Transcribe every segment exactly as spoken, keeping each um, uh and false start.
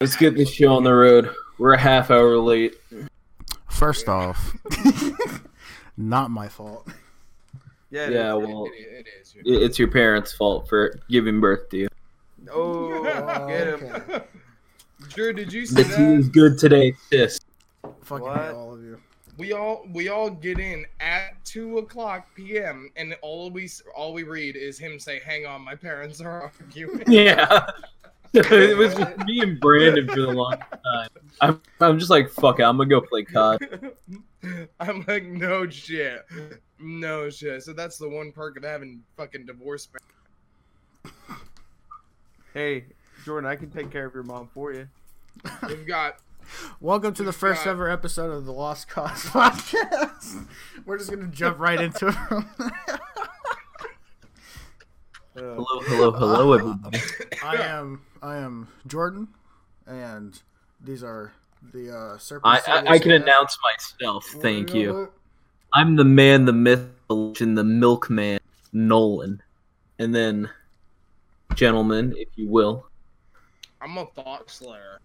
Let's get this show on the road. We're a half hour late. First off, not my fault. Yeah, it yeah is, well, it, it, it is. Your it's your parents' fault for giving birth to you. Oh, get him. Drew, did you see the that? The team's good today, sis. Fucking all of you. We all we all get in at two o'clock p m and all we all we read is him say, "Hang on, my parents are arguing." Yeah, it was just me and Brandon for the long time. I'm I'm just like, fuck it, I'm gonna go play C O D. I'm like, no shit, no shit. So that's the one perk of having fucking divorce. Hey, Jordan, I can take care of your mom for you. We've got. Welcome to the first God. ever episode of the Lost Cause Podcast. We're just gonna jump right into it. hello, hello, hello, everybody. I am, I am Jordan, and these are the uh, Serpent. I, I, I can announce myself. Thank you. Know. I'm the man, the myth, the legend, the milkman, Nolan, and then, gentlemen, if you will. I'm a thought slayer.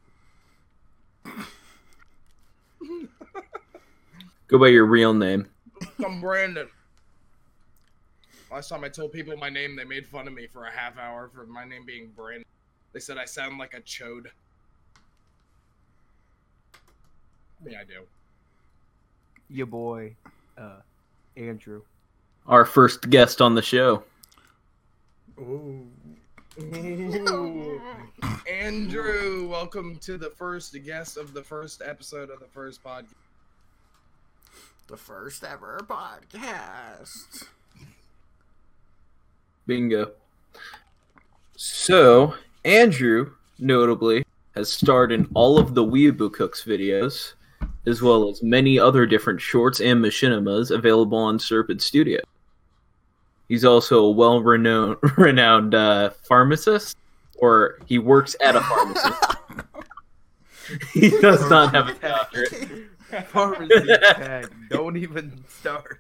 Go by your real name. I'm Brandon. Last time I told people my name, they made fun of me for a half hour for my name being Brandon. They said I sound like a chode. Yeah, I do. Your boy, uh, Andrew. Our first guest on the show. Ooh. Ooh. Andrew, welcome to the first guest of the first episode of the first podcast. The first ever podcast. Bingo. So, Andrew, notably, has starred in all of the Weeaboo Cooks videos, as well as many other different shorts and machinimas available on Serpent Studio. He's also a well-renowned renowned, uh, pharmacist, or he works at a pharmacy. He does not have a doctorate. Pharmacy tag. Don't even start.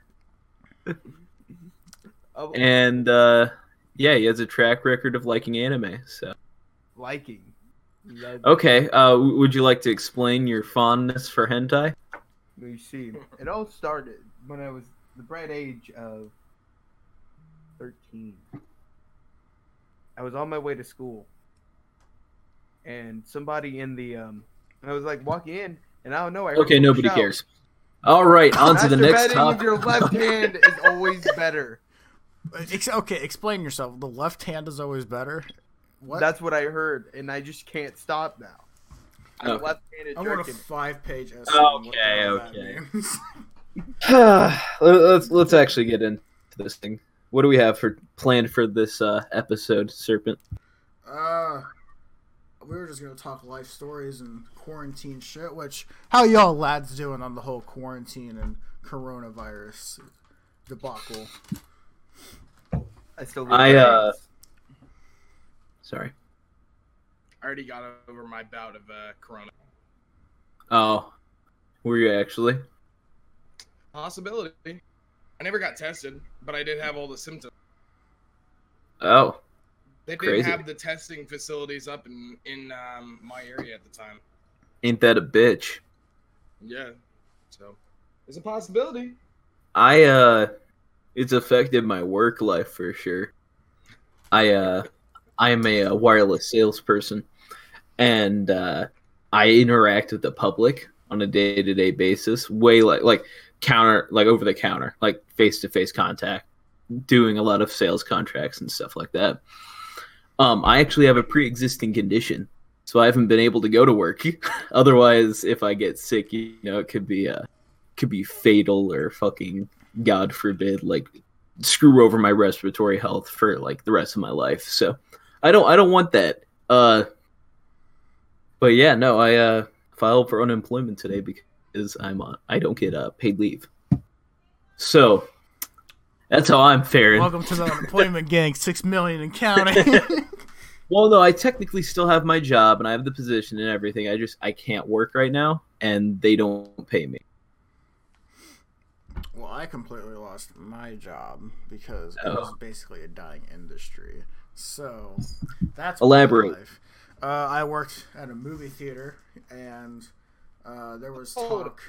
And, uh, yeah, he has a track record of liking anime. So Liking. Love okay, uh, would you like to explain your fondness for hentai? You see, it all started when I was the bright age of thirteen. I was on my way to school, and somebody in the um, and I was like, walk in, and I don't know. I okay, nobody cares. All right, on to the next topic. With your left hand is always better. It's, okay, explain yourself. The left hand is always better. What? That's what I heard, and I just can't stop now. I'm okay. Left-handed. I want a five-page essay. Okay, okay. let's let's actually get into this thing. What do we have for planned for this uh, episode, Serpent? Uh, we were just gonna talk life stories and quarantine shit. Which, how y'all lads doing on the whole quarantine and coronavirus debacle? I still. I uh. Sorry. I already got over my bout of uh, corona. Oh, were you actually? Possibility. I never got tested, but I did have all the symptoms. Oh, they didn't crazy. have the testing facilities up in in um, my area at the time. Ain't that a bitch? Yeah, so it's a possibility. I uh, it's affected my work life for sure. I uh, I'm a, a wireless salesperson, and uh, I interact with the public on a day-to-day basis, way like like counter, like over the counter, like face-to-face contact, doing a lot of sales contracts and stuff like that. Um, I actually have a pre-existing condition, so I haven't been able to go to work. Otherwise, if I get sick, you know, it could be uh, could be fatal or fucking, God forbid, like screw over my respiratory health for like the rest of my life. So I don't, I don't want that. Uh, but yeah, no, I. Uh, filed for unemployment today because I'm on. I don't get uh, paid leave, so that's how I'm faring. Welcome to the unemployment gang, six million and counting. Well, no, I technically still have my job and I have the position and everything. I just I can't work right now, and they don't pay me. Well, I completely lost my job because oh. it was basically a dying industry. So that's elaborate. uh, I worked at a movie theater, and uh, there was hold talk. Up.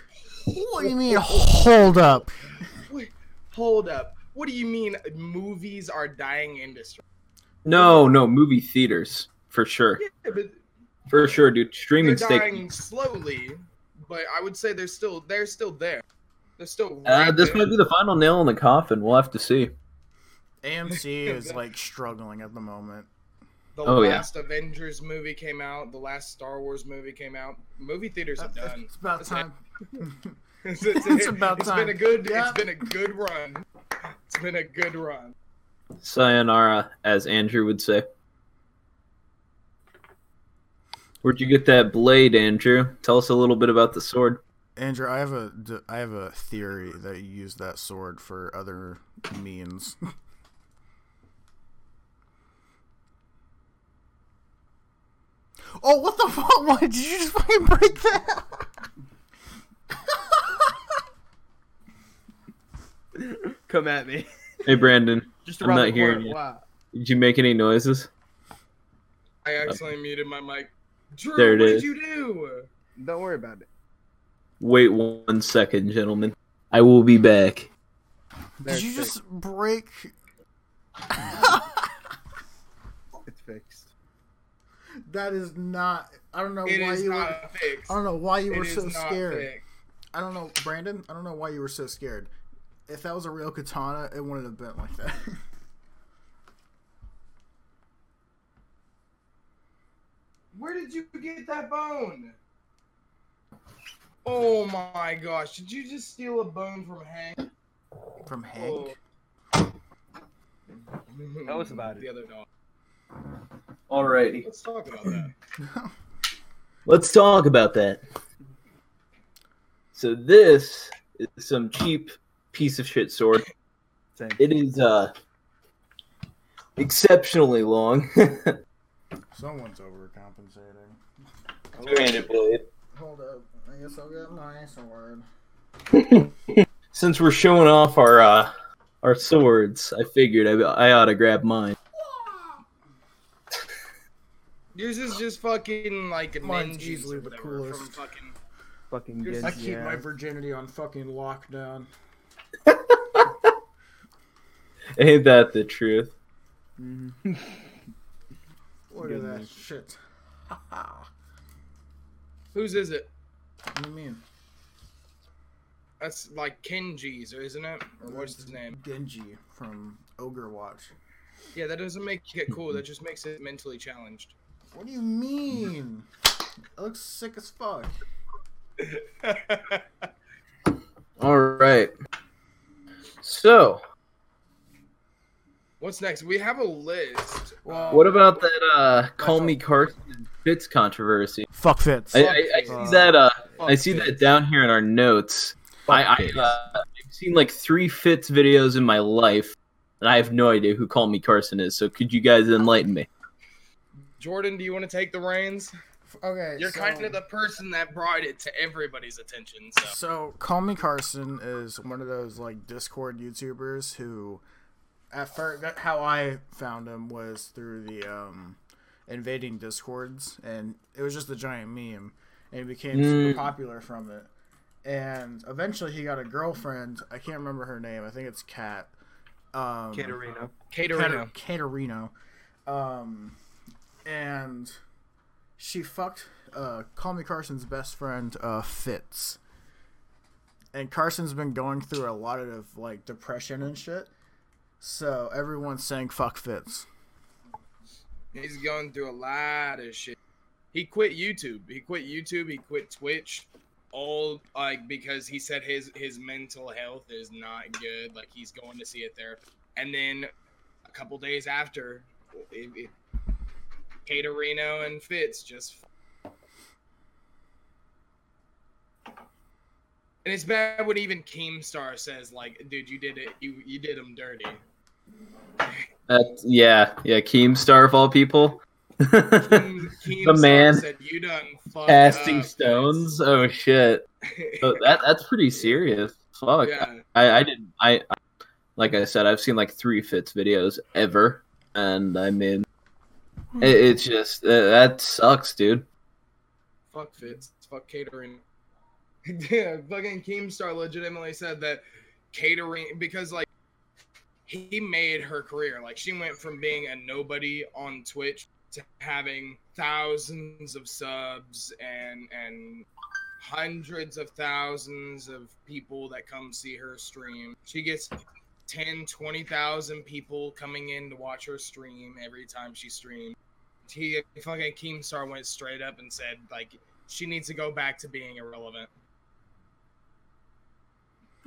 What do you mean, hold up? Wait, hold up. What do you mean movies are dying industry? No, no, movie theaters, for sure. Yeah, but for sure, dude. Streaming they're dying slowly, but I would say they're still they're still there. They're still right uh, this there. Might be the final nail in the coffin. We'll have to see. A M C is like struggling at the moment. The oh, last yeah. Avengers movie came out. The last Star Wars movie came out. Movie theaters are done. It's about That's time. It's, it's, it's about it's time. Been a good, yeah. It's been a good run. It's been a good run. Sayonara, as Andrew would say. Where'd you get that blade, Andrew? Tell us a little bit about the sword. Andrew, I have a, I have a theory that you used that sword for other means. Oh, what the fuck? Why did you just fucking break that? Come at me. Hey, Brandon. Just I'm not hearing you. Wow. Did you make any noises? I accidentally oh. muted my mic. Drew, there it what is. Did you do? Don't worry about it. Wait one second, gentlemen. I will be back. There's did you fixed. Just break... It's fixed. That is not. I don't know it why you were. Fixed. I don't know why you it were so scared. Fixed. I don't know, Brandon. I don't know why you were so scared. If that was a real katana, it wouldn't have bent like that. Where did you get that bone? Oh my gosh! Did you just steal a bone from Hank? From Hank? Oh. Tell us about it. The other dog. Alrighty. Let's talk about that. Let's talk about that. So this is some cheap piece of shit sword. It is uh exceptionally long. Someone's overcompensating. Two-handed blade. Hold up. I guess I'll get my sword. Since we're showing off our uh our swords, I figured I I ought to grab mine. Yours is just fucking like mine's easily the coolest. From fucking, fucking just, I keep yeah. my virginity on fucking lockdown. Ain't that the truth? Mm-hmm. Look at that shit. Whose is it? What do you mean? That's like Kenji's, isn't it? Or what's his name? Genji from Ogre Watch. Yeah, that doesn't make it cool. That just makes it mentally challenged. What do you mean? It looks sick as fuck. All right. So, what's next? We have a list. Um, what about that uh, Call Me Carson and Fitz controversy? Fuck Fitz. I, I, I see uh, that. Uh, I see Fitz. that down here in our notes. Fuck I, I uh, I've seen like three Fitz videos in my life, and I have no idea who Call Me Carson is. So, could you guys enlighten me? Jordan, do you want to take the reins? Okay, You're so, kind of the person that brought it to everybody's attention. So. so, Call Me Carson is one of those like Discord YouTubers who, at first, how I found him was through the um, invading Discords, and it was just a giant meme, and he became mm. super popular from it. And eventually, he got a girlfriend. I can't remember her name. I think it's Kat. Um, Katerino. Katerino. Katerino. Um... And she fucked uh, Call Me Carson's best friend, uh, Fitz. And Carson's been going through a lot of like depression and shit. So everyone's saying fuck Fitz. He's going through a lot of shit. He quit YouTube. He quit YouTube. He quit Twitch. All like because he said his his mental health is not good. Like he's going to see a therapist. And then a couple days after, it, it, Katerino and Fitz just, and it's bad when even Keemstar says like, "Dude, you did it. You you did him dirty." That's, yeah, yeah. Keemstar of all people, Keem, Keemstar the man said, "You done fucked casting up, stones." Fitz. Oh shit, so that that's pretty serious. Fuck, yeah. I, I didn't. I, I like I said, I've seen like three Fitz videos ever, and I mean. It, it's just, uh, that sucks, dude. Fuck Fitz. Fuck catering. Yeah, fucking Keemstar legitimately said that catering, because, like, he made her career. Like, she went from being a nobody on Twitch to having thousands of subs and and hundreds of thousands of people that come see her stream. She gets ten, twenty thousand people coming in to watch her stream every time she streams. He fucking Keemstar went straight up and said, like, she needs to go back to being irrelevant.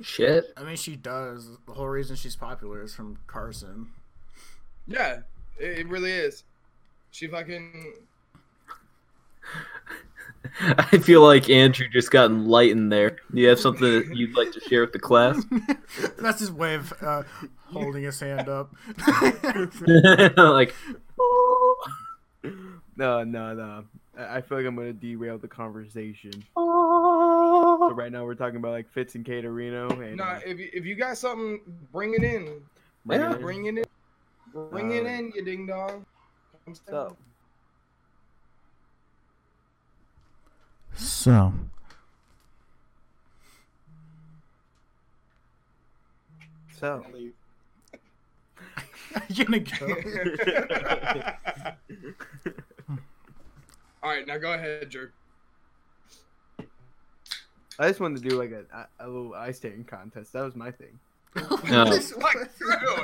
Shit. I mean, she does. The whole reason she's popular is from Carson. Yeah, it, it really is. She fucking... I feel like Andrew just got enlightened there. Do you have something that you'd like to share with the class? That's his way of uh, holding his hand up. Like... No, no, no. I feel like I'm going to derail the conversation. Oh. So right now we're talking about like Fitz and Katerino. And, no, uh, if, you, if you got something, bring it in. Bring yeah, it in. Bring it in. Bring uh, it in, you ding dong. So. so. So. You're going to go. All right, now go ahead, Drew. I just wanted to do like a a little ice skating contest. That was my thing. No. Like,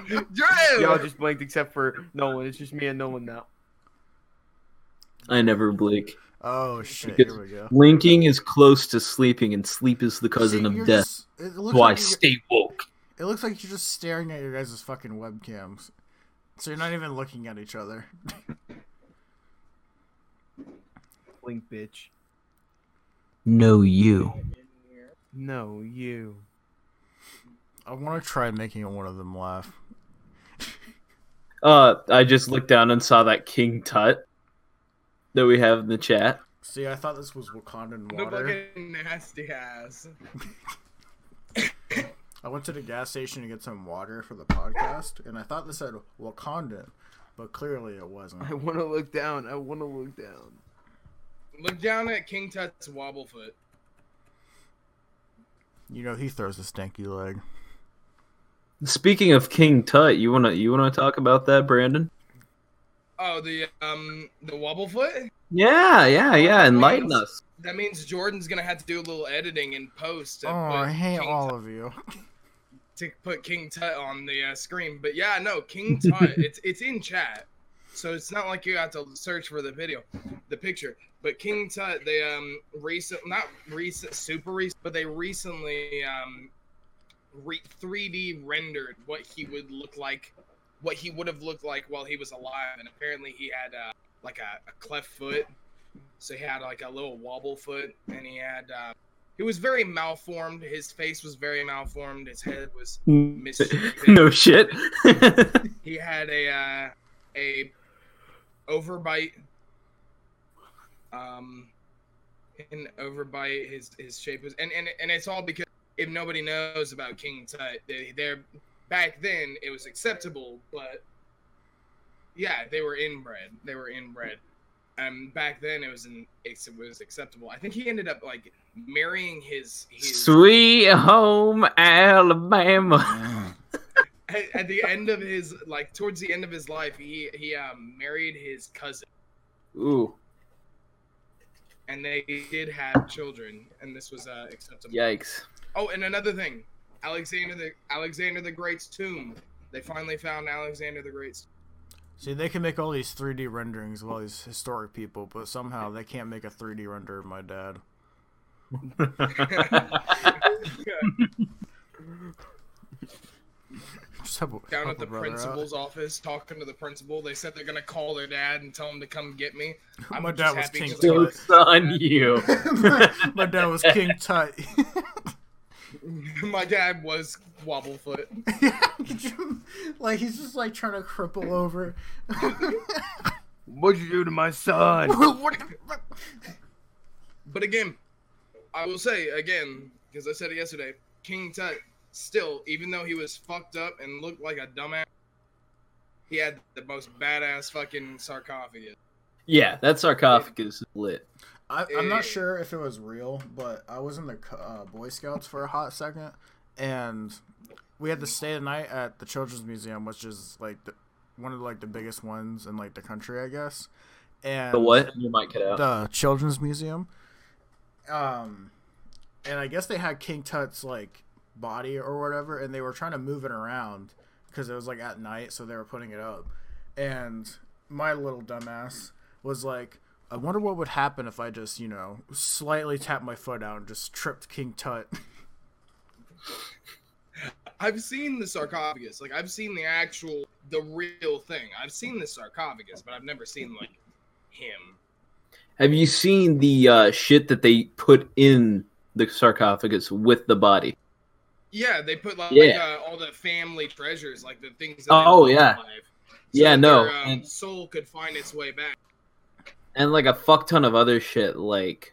Drew, Drew. Y'all just blinked except for Nolan. It's just me and Nolan now. I never blink. Oh shit! Because here we go. Blinking is close to sleeping, and sleep is the cousin See, of death. Just, it looks so like I stay woke. It looks like you're just staring at your guys' fucking webcams, so you're not even looking at each other. Blink, bitch. No, you. No, you. I want to try making one of them laugh. uh, I just looked down and saw that King Tut that we have in the chat. See, I thought this was Wakandan water. No fucking nasty ass. I went to the gas station to get some water for the podcast, and I thought this said Wakandan, but clearly it wasn't. I want to look down. I want to look down. Look down at King Tut's wobble foot. You know he throws a stanky leg. Speaking of King Tut, you wanna you wanna talk about that, Brandon? Oh, the um the wobble foot? Yeah, yeah, yeah. Enlighten that means, us. That means Jordan's gonna have to do a little editing and post. To oh, I hate King all Tut, of you. To put King Tut on the uh, screen, but yeah, no, King Tut. it's it's in chat. So it's not like you have to search for the video, the picture. But King Tut, they um recent, not recent, super recent, but they recently um re- three D rendered what he would look like, what he would have looked like while he was alive. And apparently he had uh, like a, a cleft foot, so he had like a little wobble foot, and he had uh, he was very malformed. His face was very malformed. His head was misshapen. No shit. He had a uh, a overbite. Um, and overbite his, his shape was, and, and and it's all because if nobody knows about King Tut, they, they're back then it was acceptable, but yeah, they were inbred. They were inbred, and um, back then it was an, it was acceptable. I think he ended up like marrying his, his... Sweet Home Alabama. at, at the end of his like towards the end of his life, he he um, married his cousin. Ooh. And they did have children, and this was uh, acceptable. Yikes! Oh, and another thing, Alexander the Alexander the Great's tomb. They finally found Alexander the Great's. See, they can make all these three D renderings of all these historic people, but somehow they can't make a three D render of my dad. Down at the principal's out. office, talking to the principal. They said they're gonna call their dad and tell him to come get me. I'm my dad was King Tut. Son, you. My dad was King Tut. My dad was Wobblefoot. Like he's just like trying to cripple over. What'd you do to my son? But again, I will say again because I said it yesterday. King Tut. Still, even though he was fucked up and looked like a dumbass, he had the most badass fucking sarcophagus. Yeah, that sarcophagus is lit. I, I'm not sure if it was real, but I was in the uh, Boy Scouts for a hot second, and we had to stay the night at the Children's Museum, which is like the, one of like the biggest ones in like the country, I guess. And the what? You might cut out. The Children's Museum. Um, and I guess they had King Tut's like body or whatever, and they were trying to move it around because it was like at night, so they were putting it up. And my little dumbass was like, I wonder what would happen if I just, you know, slightly tapped my foot out and just tripped King Tut. I've seen the sarcophagus. Like, I've seen the actual, the real thing. I've seen the sarcophagus, but I've never seen, like, him. Have you seen the uh, shit that they put in the sarcophagus with the body? Yeah, they put, like, yeah. like uh, all the family treasures, like the things that oh, they yeah. alive. So yeah, no. Their, um, and... soul could find its way back. And, like, a fuck ton of other shit, like,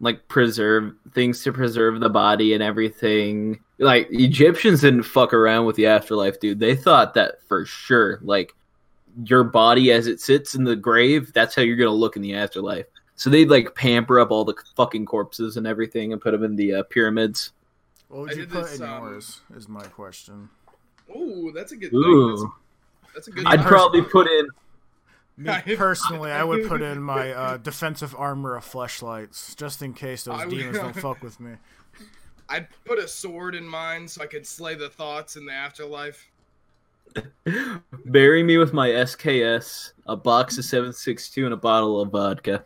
like preserve things to preserve the body and everything. Like, Egyptians didn't fuck around with the afterlife, dude. They thought that for sure. Like, your body as it sits in the grave, that's how you're going to look in the afterlife. So they'd, like, pamper up all the fucking corpses and everything and put them in the uh, pyramids. What would you put this, in um... yours is my question. Ooh, that's a good Ooh. thing. That's, that's a good I'd probably put in... Me personally, I would put in my uh, defensive armor of fleshlights, just in case those demons don't fuck with me. I'd put a sword in mine so I could slay the thoughts in the afterlife. Bury me with my S K S, a box of seven six two, and a bottle of vodka.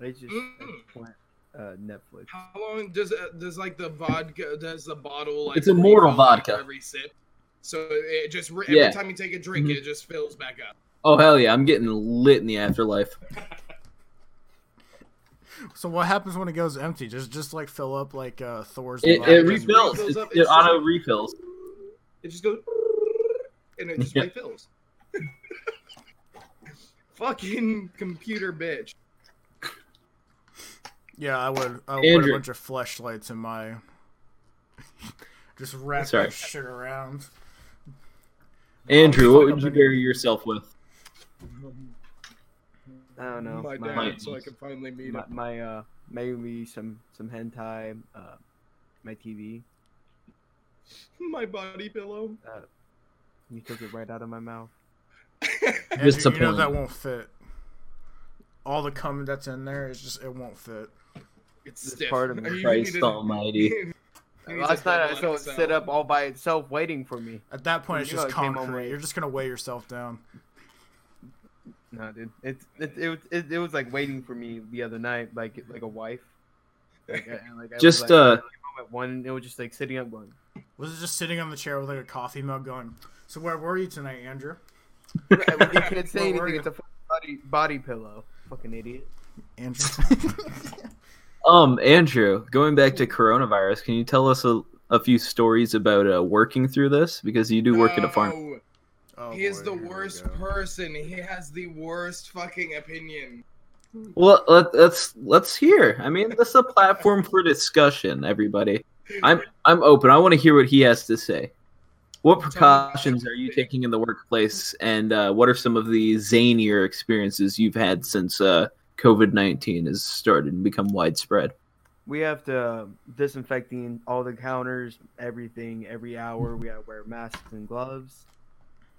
I just mm. uh, Netflix. How long does uh, does like the vodka does the bottle? Like, it's immortal vodka. Every sip, so it just every yeah. time you take a drink, mm-hmm. it just fills back up. Oh, hell yeah, I'm getting lit in the afterlife. So what happens when it goes empty? Just just like fill up like uh, Thor's... It, it refills. It, it, it auto-refills. Like, it just goes... And it just yeah. refills. Fucking computer bitch. Yeah, I would I would put a bunch of fleshlights in my... just wrap Sorry. that shit around. Andrew, oh, what would you bury yourself with? I don't know. My, my dad, so I can finally meet my, him. My, uh, maybe some, some hentai, uh, my T V. My body pillow. Uh, you took it right out of my mouth. Just you, you know that won't fit. All the cum that's in there is just, it won't fit. It's, it's stiff. Part of me. Christ almighty. Last night I saw it sit up all by itself waiting for me. At that point, it's just concrete. You're just gonna weigh yourself down. No, dude, it it it, it, it was like waiting for me the other night, like like a wife. Like, I, like, I just was, like, uh, at one, it was just like sitting up going. Was it just sitting on the chair with like a coffee mug going? So where were you tonight, Andrew? You can't say anything. It's a fucking body body pillow. Fucking idiot, Andrew. Um, Andrew, going back to coronavirus, can you tell us a, a few stories about uh, working through this? Because you do work no. at a farm. Oh, he is boy, the worst person. He has the worst fucking opinion. Well, let, let's let's hear. I mean, this is a platform for discussion, everybody. I'm I'm open. I want to hear what he has to say. What precautions are you taking in the workplace, and uh, what are some of the zanier experiences you've had since... Uh, COVID nineteen has started and become widespread? We have to disinfecting all the counters, everything, every hour. We gotta wear masks and gloves.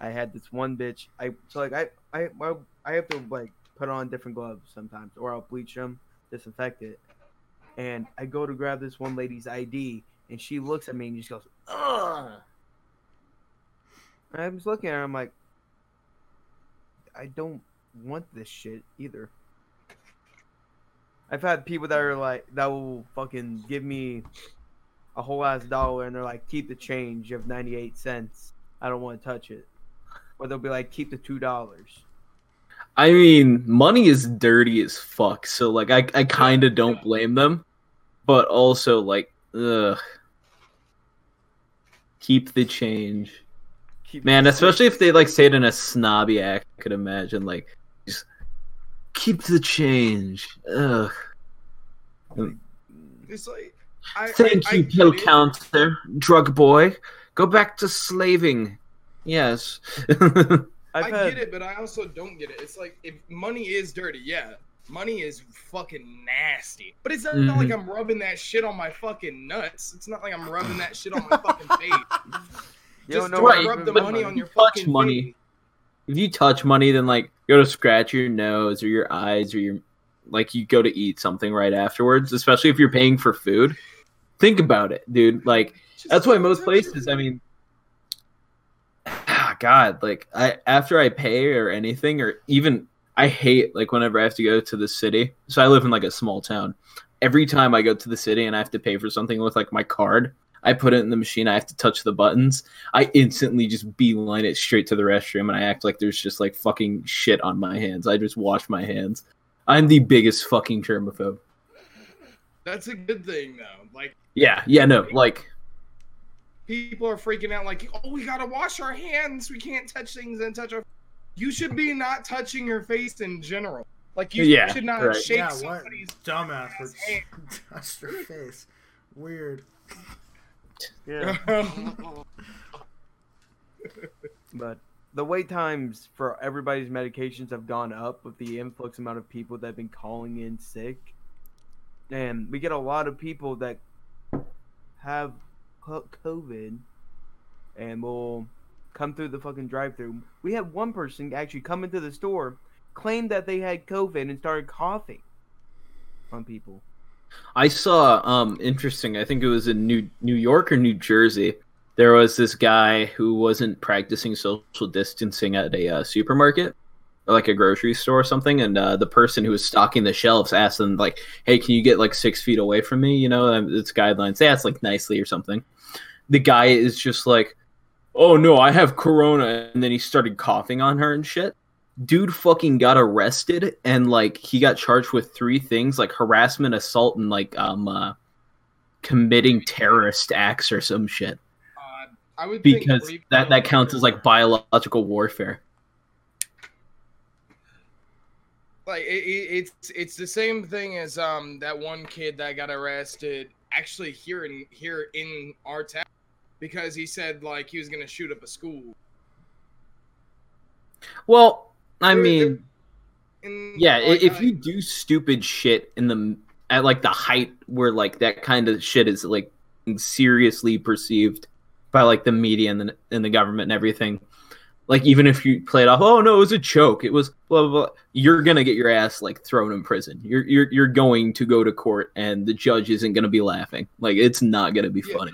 I had this one bitch. I so like I I I have to like put on different gloves sometimes, or I'll bleach them, disinfect it. And I go to grab this one lady's I D, and she looks at me and just goes, "Ugh." And I'm just looking at her. I'm like, I don't want this shit either. I've had people that are like, that will fucking give me a whole ass dollar, and they're like, keep the change of ninety-eight cents. I don't want to touch it. Or they'll be like, keep the two dollars. I mean, money is dirty as fuck. So, like, I, I kind of don't blame them. But also, like, ugh. Keep the change. Keep Man, the especially change. If they, like, say it in a snobby act, I could imagine, like, just... Keep the change. Ugh. It's like, I, Thank I, you, I, pill I, counter, drug boy. Go back to slaving. Yes. I get it, but I also don't get it. It's like, if money is dirty, yeah. Money is fucking nasty. But it's not, mm. not like I'm rubbing that shit on my fucking nuts. It's not like I'm rubbing that shit on my fucking face. You Just don't know don't rub the money, money on your touch fucking money. Face. If you touch money, then, like, go to scratch your nose or your eyes or your... Like, you go to eat something right afterwards, especially if you're paying for food. Think about it, dude. Like, Just that's why most places, I mean... God, like, I after I pay or anything, or even I hate, like, whenever I have to go to the city. So I live in, like, a small town. Every time I go to the city and I have to pay for something with, like, my card, I put it in the machine. I have to touch the buttons. I instantly just beeline it straight to the restroom, and I act like there's just, like, fucking shit on my hands. I just wash my hands. I'm the biggest fucking germaphobe. That's a good thing, though. Like, yeah, yeah, no, like... People are freaking out like, oh, we gotta wash our hands. We can't touch things and touch our... You should be not touching your face in general. Like, you yeah, should not right. shake yeah, somebody's dumbass hand. Touch your face. Weird. Yeah. But the wait times for everybody's medications have gone up with the influx amount of people that have been calling in sick. And we get a lot of people that have... COVID and we'll come through the fucking drive-thru. We had one person actually come into the store, claim that they had COVID, and started coughing on people. I saw um interesting, I think it was in New New York or New Jersey, there was this guy who wasn't practicing social distancing at a uh, supermarket or like a grocery store or something, and uh, the person who was stocking the shelves asked them, like, hey, can you get like six feet away from me? You know, it's guidelines. They asked like nicely or something. The guy is just like, oh no, I have corona, and then he started coughing on her and shit. Dude fucking got arrested, and like he got charged with three things, like harassment, assault, and like um uh, committing terrorist acts or some shit. Uh, I would because think that that counts as like biological warfare. Like, it, it, it's it's the same thing as um that one kid that got arrested actually here in here in our town because he said like he was gonna shoot up a school. Well, I mean, in, yeah, like, if you do stupid shit in the at like the height where like that kind of shit is like seriously perceived by like the media and the and the government and everything. Like, even if you play it off, oh, no, it was a choke. It was blah, blah, blah. You're going to get your ass, like, thrown in prison. You're you're you're going to go to court, and the judge isn't going to be laughing. Like, it's not going to be yeah. funny.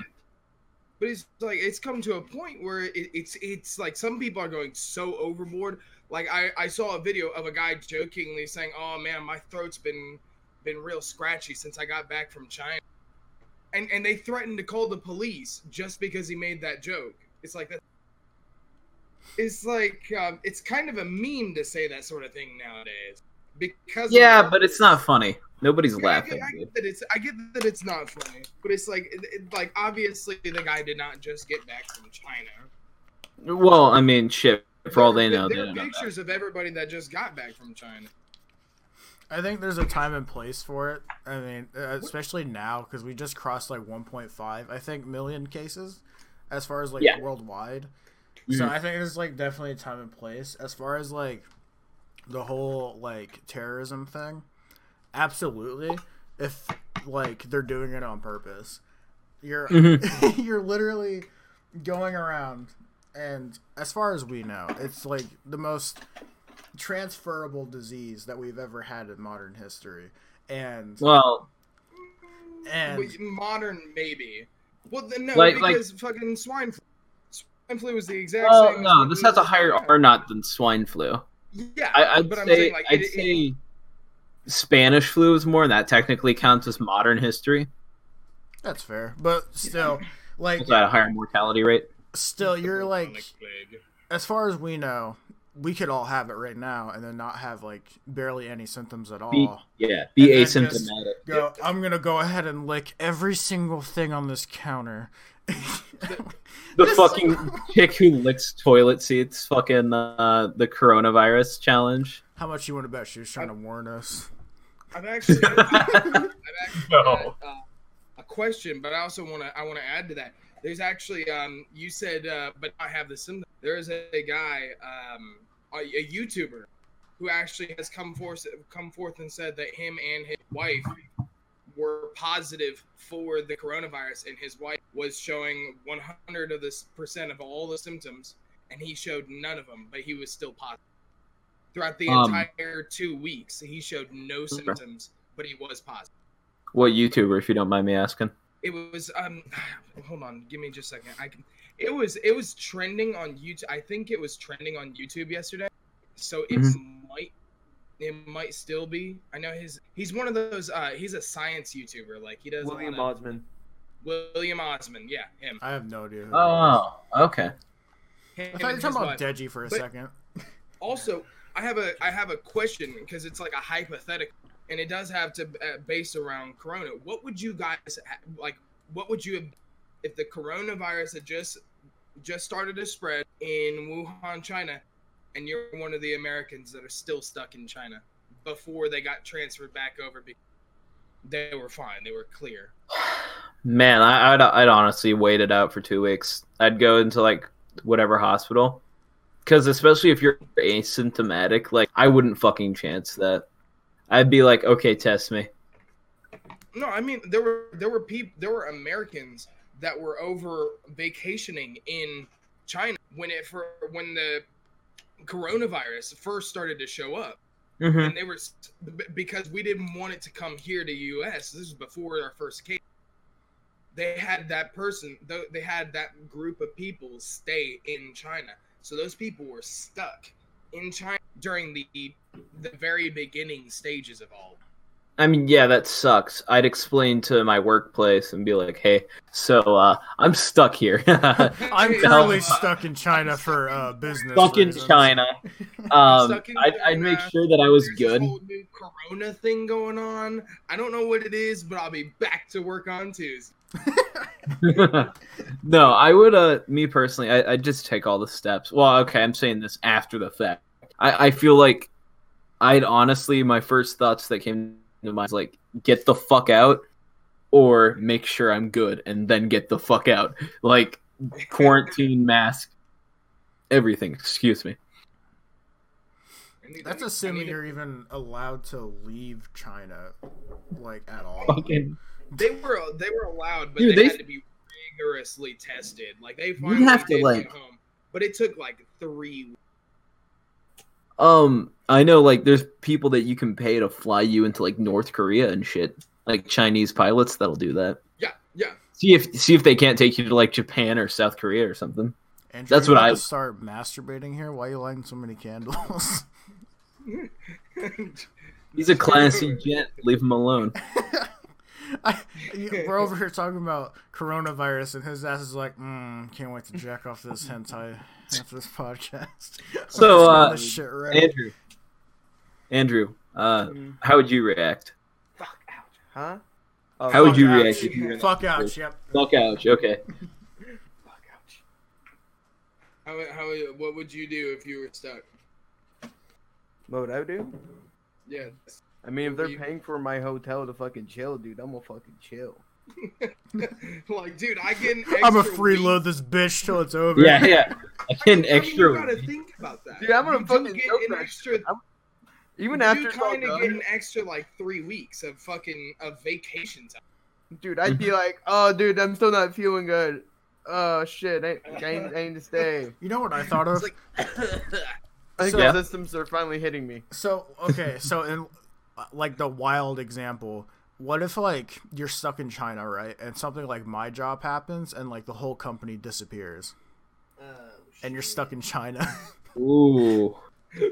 But it's, like, it's come to a point where it, it's, it's like, some people are going so overboard. Like, I, I saw a video of a guy jokingly saying, oh, man, my throat's been been real scratchy since I got back from China. And, and they threatened to call the police just because he made that joke. It's like that. It's like, um, it's kind of a meme to say that sort of thing nowadays. Because yeah, of- but it's not funny. Nobody's I laughing. Get, I, get that it's, I get that it's not funny, but it's like, it, like obviously the guy did not just get back from China. Well, I mean, shit, for all they know. There are pictures of everybody that just got back from China. I think there's a time and place for it. I mean, especially now, because we just crossed like one point five, I think, million cases as far as like yeah. worldwide. So I think there's like definitely a time and place as far as like the whole like terrorism thing. Absolutely, if like they're doing it on purpose, you're mm-hmm. you're literally going around, and as far as we know, it's like the most transferable disease that we've ever had in modern history. And well, and modern maybe. Well, no, like, because like, fucking swine flu. Swine flu was the exact oh, same. Oh no, this has a higher R naught than swine flu. Yeah, I, I'd but I'm say saying, like, I'd it, say it, Spanish flu is more, and that technically counts as modern history. That's fair, but still, like, it's at a higher mortality rate. Still, you're like, as far as we know, we could all have it right now, and then not have like barely any symptoms at all. Be, yeah, be and asymptomatic. Go, yeah. I'm gonna go ahead and lick every single thing on this counter. The, the fucking chick who licks toilet seats, fucking uh, the coronavirus challenge. How much you want to bet she was trying I've, to warn us? I've actually, I've actually no. got, uh, a question, but I also want to I want to add to that. There's actually, um, you said, uh, but I have this in there. There is a, a guy, um, a, a YouTuber, who actually has come forth, come forth and said that him and his wife were positive for the coronavirus, and his wife was showing one hundred percent of, this percent of all the symptoms, and he showed none of them, but he was still positive. Throughout the um, entire two weeks, he showed no symptoms, but he was positive. What YouTuber, if you don't mind me asking? It was, um, hold on, give me just a second. I can, it was, it was trending on YouTube. I think it was trending on YouTube yesterday. So it mm-hmm. might, it might still be. I know his, he's one of those, uh, he's a science YouTuber. Like he does William wanna, Osman. William Osman, yeah, him. I have no idea. Oh, okay. Him, I thought you were talking about wife. Deji for a but second. Also, I have a, I have a question because it's like a hypothetical. And it does have to uh, base around Corona. What would you guys ha- like? What would you have if the coronavirus had just just started to spread in Wuhan, China, and you're one of the Americans that are still stuck in China before they got transferred back over because they were fine, they were clear? Man, I, I'd I'd honestly wait it out for two weeks. I'd go into like whatever hospital, because especially if you're asymptomatic, like I wouldn't fucking chance that. I'd be like, okay, test me. No, I mean there were there were people there were Americans that were over vacationing in China when it for when the coronavirus first started to show up, mm-hmm. and they were because we didn't want it to come here to U S. This is before our first case. They had that person, they had that group of people stay in China, so those people were stuck in China during the the very beginning stages of all. I mean, yeah, that sucks. I'd explain to my workplace and be like, hey, so uh, I'm stuck here. I'm currently stuck in China for uh, business. Stuck in reasons. China. Um, stuck in I'd, China. I'd make sure that I was There's good. This whole new corona thing going on. I don't know what it is, but I'll be back to work on Tuesday. No, I would, uh, me personally, I, I'd just take all the steps. Well, okay, I'm saying this after the fact. I, I feel like I'd honestly, my first thoughts that came to mind was like, get the fuck out or make sure I'm good and then get the fuck out. Like, quarantine, mask, everything. Excuse me. That's assuming you're even allowed to leave China, like, at all. Fucking... They were they were allowed, but Dude, they, they had to be rigorously tested. Like, they finally have to, like... home. But it took, like, three weeks. Um, I know, like, there's people that you can pay to fly you into, like, North Korea and shit. Like, Chinese pilots that'll do that. Yeah, yeah. See if see if they can't take you to, like, Japan or South Korea or something. Andrew, that's what I... start masturbating here? Why are you lighting so many candles? He's a classy gent. Leave him alone. I, we're over here talking about coronavirus, and his ass is like, mm, can't wait to jack off this hentai after this podcast. So, uh, this shit right. Andrew, Andrew, uh, mm. how would you react? Fuck out, huh? Oh, how would you ouch. react? If you were fuck out, yep. Fuck out, okay. Fuck out. How, how, what would you do if you were stuck? What would I do? Yeah. I mean, if they're paying for my hotel to fucking chill, dude, I'm gonna fucking chill. Like, dude, I get an extra I'm gonna freeload this bitch till it's over. Yeah, yeah. I get an I mean, extra. You gotta week. think about that. Dude, I'm gonna you fucking get an extra. I'm... Even you after you kind of get an extra like three weeks of fucking of vacation time. Dude, I'd be like, oh, dude, I'm still not feeling good. Oh shit, I, I, need, I need to stay. You know what I thought of? Like... I think so, the systems are finally hitting me. So okay, so in. Like the wild example, what if like you're stuck in China, right, and something like my job happens and like the whole company disappears oh, and you're stuck in China? Ooh.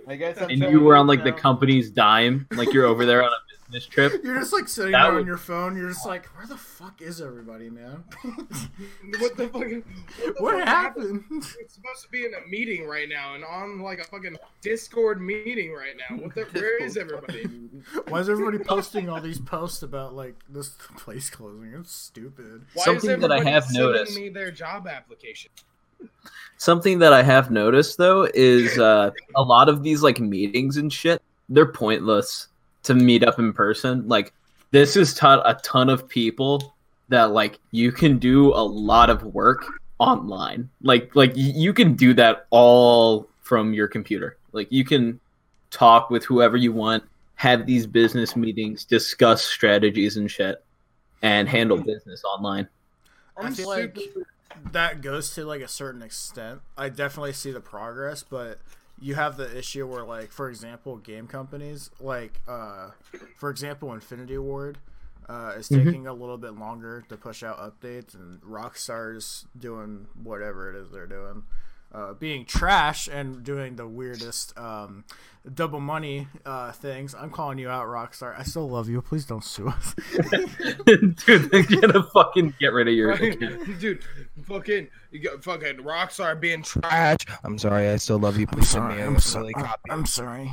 I guess I'm and you were on like now. the company's dime, like you're over there on a business trip, you're just like sitting there would... on your phone, you're just like, where the fuck is everybody, man? What the fuck, what, the what fuck happened? happened It's supposed to be in a meeting right now and on like a fucking Discord meeting right now. What the where is everybody? Why is everybody posting all these posts about like this place closing? It's stupid. Why something is that I have noticed me their job application? Something that I have noticed, though, is uh, a lot of these, like, meetings and shit, they're pointless to meet up in person. Like, this has taught a ton of people that like you can do a lot of work online. Like like you can do that all from your computer. Like you can talk with whoever you want, have these business meetings, discuss strategies and shit, and handle business online. I feel like that goes to like a certain extent. I definitely see the progress, but you have the issue where, like, for example, game companies, like, uh, for example, Infinity Ward uh, is mm-hmm. taking a little bit longer to push out updates, and Rockstar's doing whatever it is they're doing, uh, being trash and doing the weirdest um, double money uh, things. I'm calling you out, Rockstar. I still love you. Please don't sue us. Dude, they're gonna fucking get rid of your account. Dude, fucking, you got fucking Rockstar being trash. I'm sorry. I still love you. Please send me a silly copy. I'm sorry.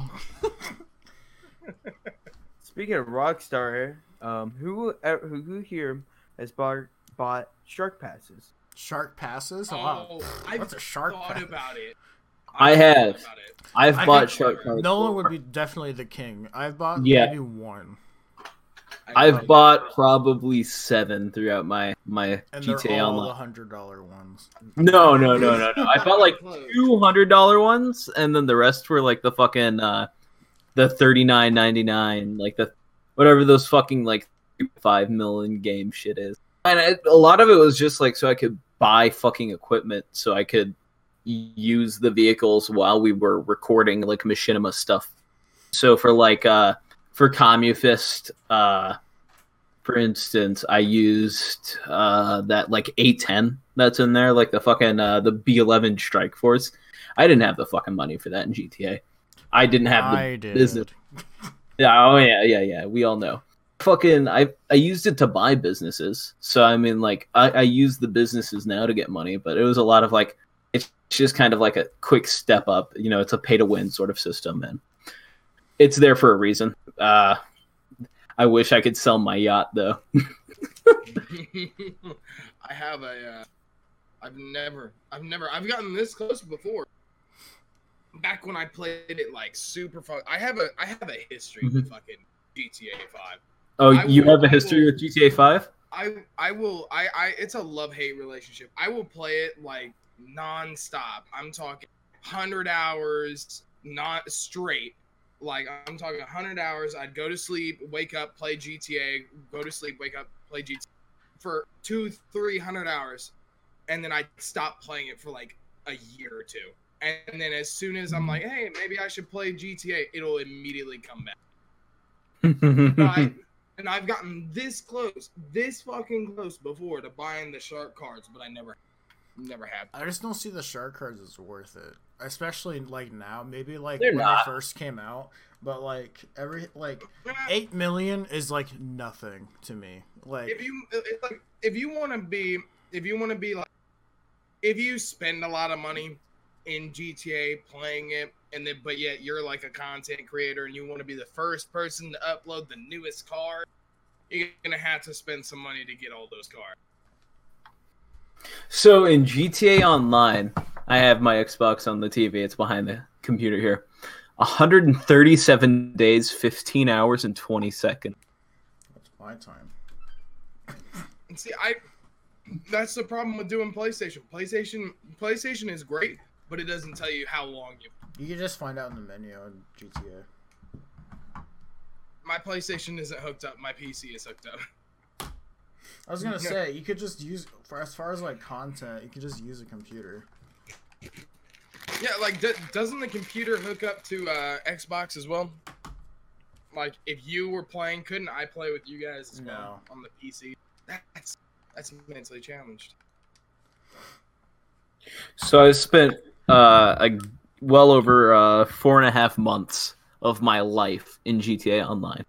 Speaking of Rockstar, um, who who here has bought, bought Shark Passes? Shark passes? Oh, wow. I've What's a shark thought pass? about it. I, I have. About it. I've I bought shark passes. Nolan would be definitely the king. I've bought yeah. maybe one. I've, I've bought one. probably seven throughout my my and G T A they're all Online. The one hundred dollars ones. No, no, no, no, no. I bought like two hundred dollars ones, and then the rest were like the fucking uh, the thirty-nine ninety-nine, like the whatever those fucking like five million game shit is. And I, a lot of it was just like so I could buy fucking equipment so I could use the vehicles while we were recording like machinima stuff. So for like uh for Commufist, uh for instance, I used uh that like A ten that's in there, like the fucking uh the B eleven Strike Force. I didn't have the fucking money for that in G T A. I didn't have the I did. business. Oh yeah, yeah, yeah. We all know. Fucking, I I used it to buy businesses. So I mean, like, I, I use the businesses now to get money, but it was a lot of like, it's just kind of like a quick step up. You know, it's a pay to win sort of system, and it's there for a reason. Uh, I wish I could sell my yacht though. I have a, uh, I've never, I've never, I've gotten this close before. Back when I played it like super fun, I have a, I have a history mm-hmm. with fucking G T A five. Oh, I you will, have a history will, with G T A five? I I will I, I it's a love-hate relationship. I will play it like nonstop. I'm talking one hundred hours not straight. Like I'm talking one hundred hours. I'd go to sleep, wake up, play G T A, go to sleep, wake up, play G T A for two, three hundred hours, and then I'd stop playing it for like a year or two. And then as soon as I'm like, "Hey, maybe I should play G T A," it'll immediately come back. and, I, and I've gotten this close, this fucking close before to buying the shark cards, but I never, never have. I just don't see the shark cards as worth it, especially like now. Maybe like They're when not. they first came out, but like every like eight million is like nothing to me. Like if you it's like if you want to be if you want to be like if you spend a lot of money in G T A playing it, and then but yet you're like a content creator and you want to be the first person to upload the newest card, you're gonna have to spend some money to get all those cards. So in G T A Online, I have my Xbox on the T V, it's behind the computer here. one hundred thirty-seven days, fifteen hours and twenty seconds. That's my time. And see, I that's the problem with doing PlayStation. PlayStation PlayStation is great, but it doesn't tell you how long you You can just find out in the menu on G T A. My PlayStation isn't hooked up. My P C is hooked up. I was going to say, you could just use, for as far as like content, you could just use a computer. Yeah, like, d- doesn't the computer hook up to uh, Xbox as well? Like, if you were playing, couldn't I play with you guys as no. well on the P C? That's, that's mentally challenged. So I spent uh, a... well over uh, four and a half months of my life in G T A Online.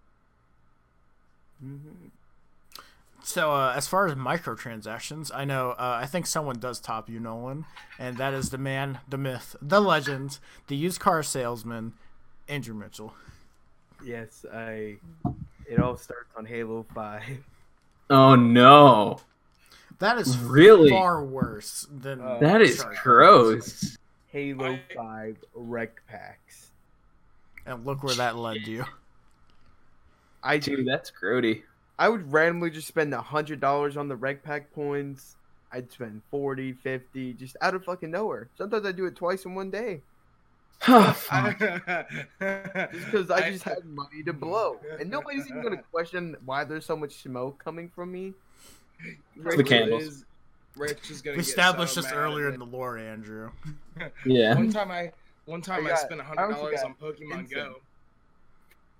Mm-hmm. So uh, as far as microtransactions, I know uh, I think someone does top you, Nolan, and that is the man, the myth, the legend, the used car salesman, Andrew Mitchell. Yes, I. It all starts on Halo five. Oh no, that is really far worse than uh, that is sorry, gross. Halo five rec packs. And look where that led you. I do. Dude, that's grody. I would randomly just spend one hundred dollars on the reg pack points. I'd spend forty, fifty, just out of fucking nowhere. Sometimes I do it twice in one day. I, just because I just had money to blow. And nobody's even going to question why there's so much smoke coming from me. It's the candles. Is, Rich is gonna we get established so this earlier in the lore, Andrew. Yeah. One time I one time I, got, I spent one hundred dollars on Pokemon insane. Go.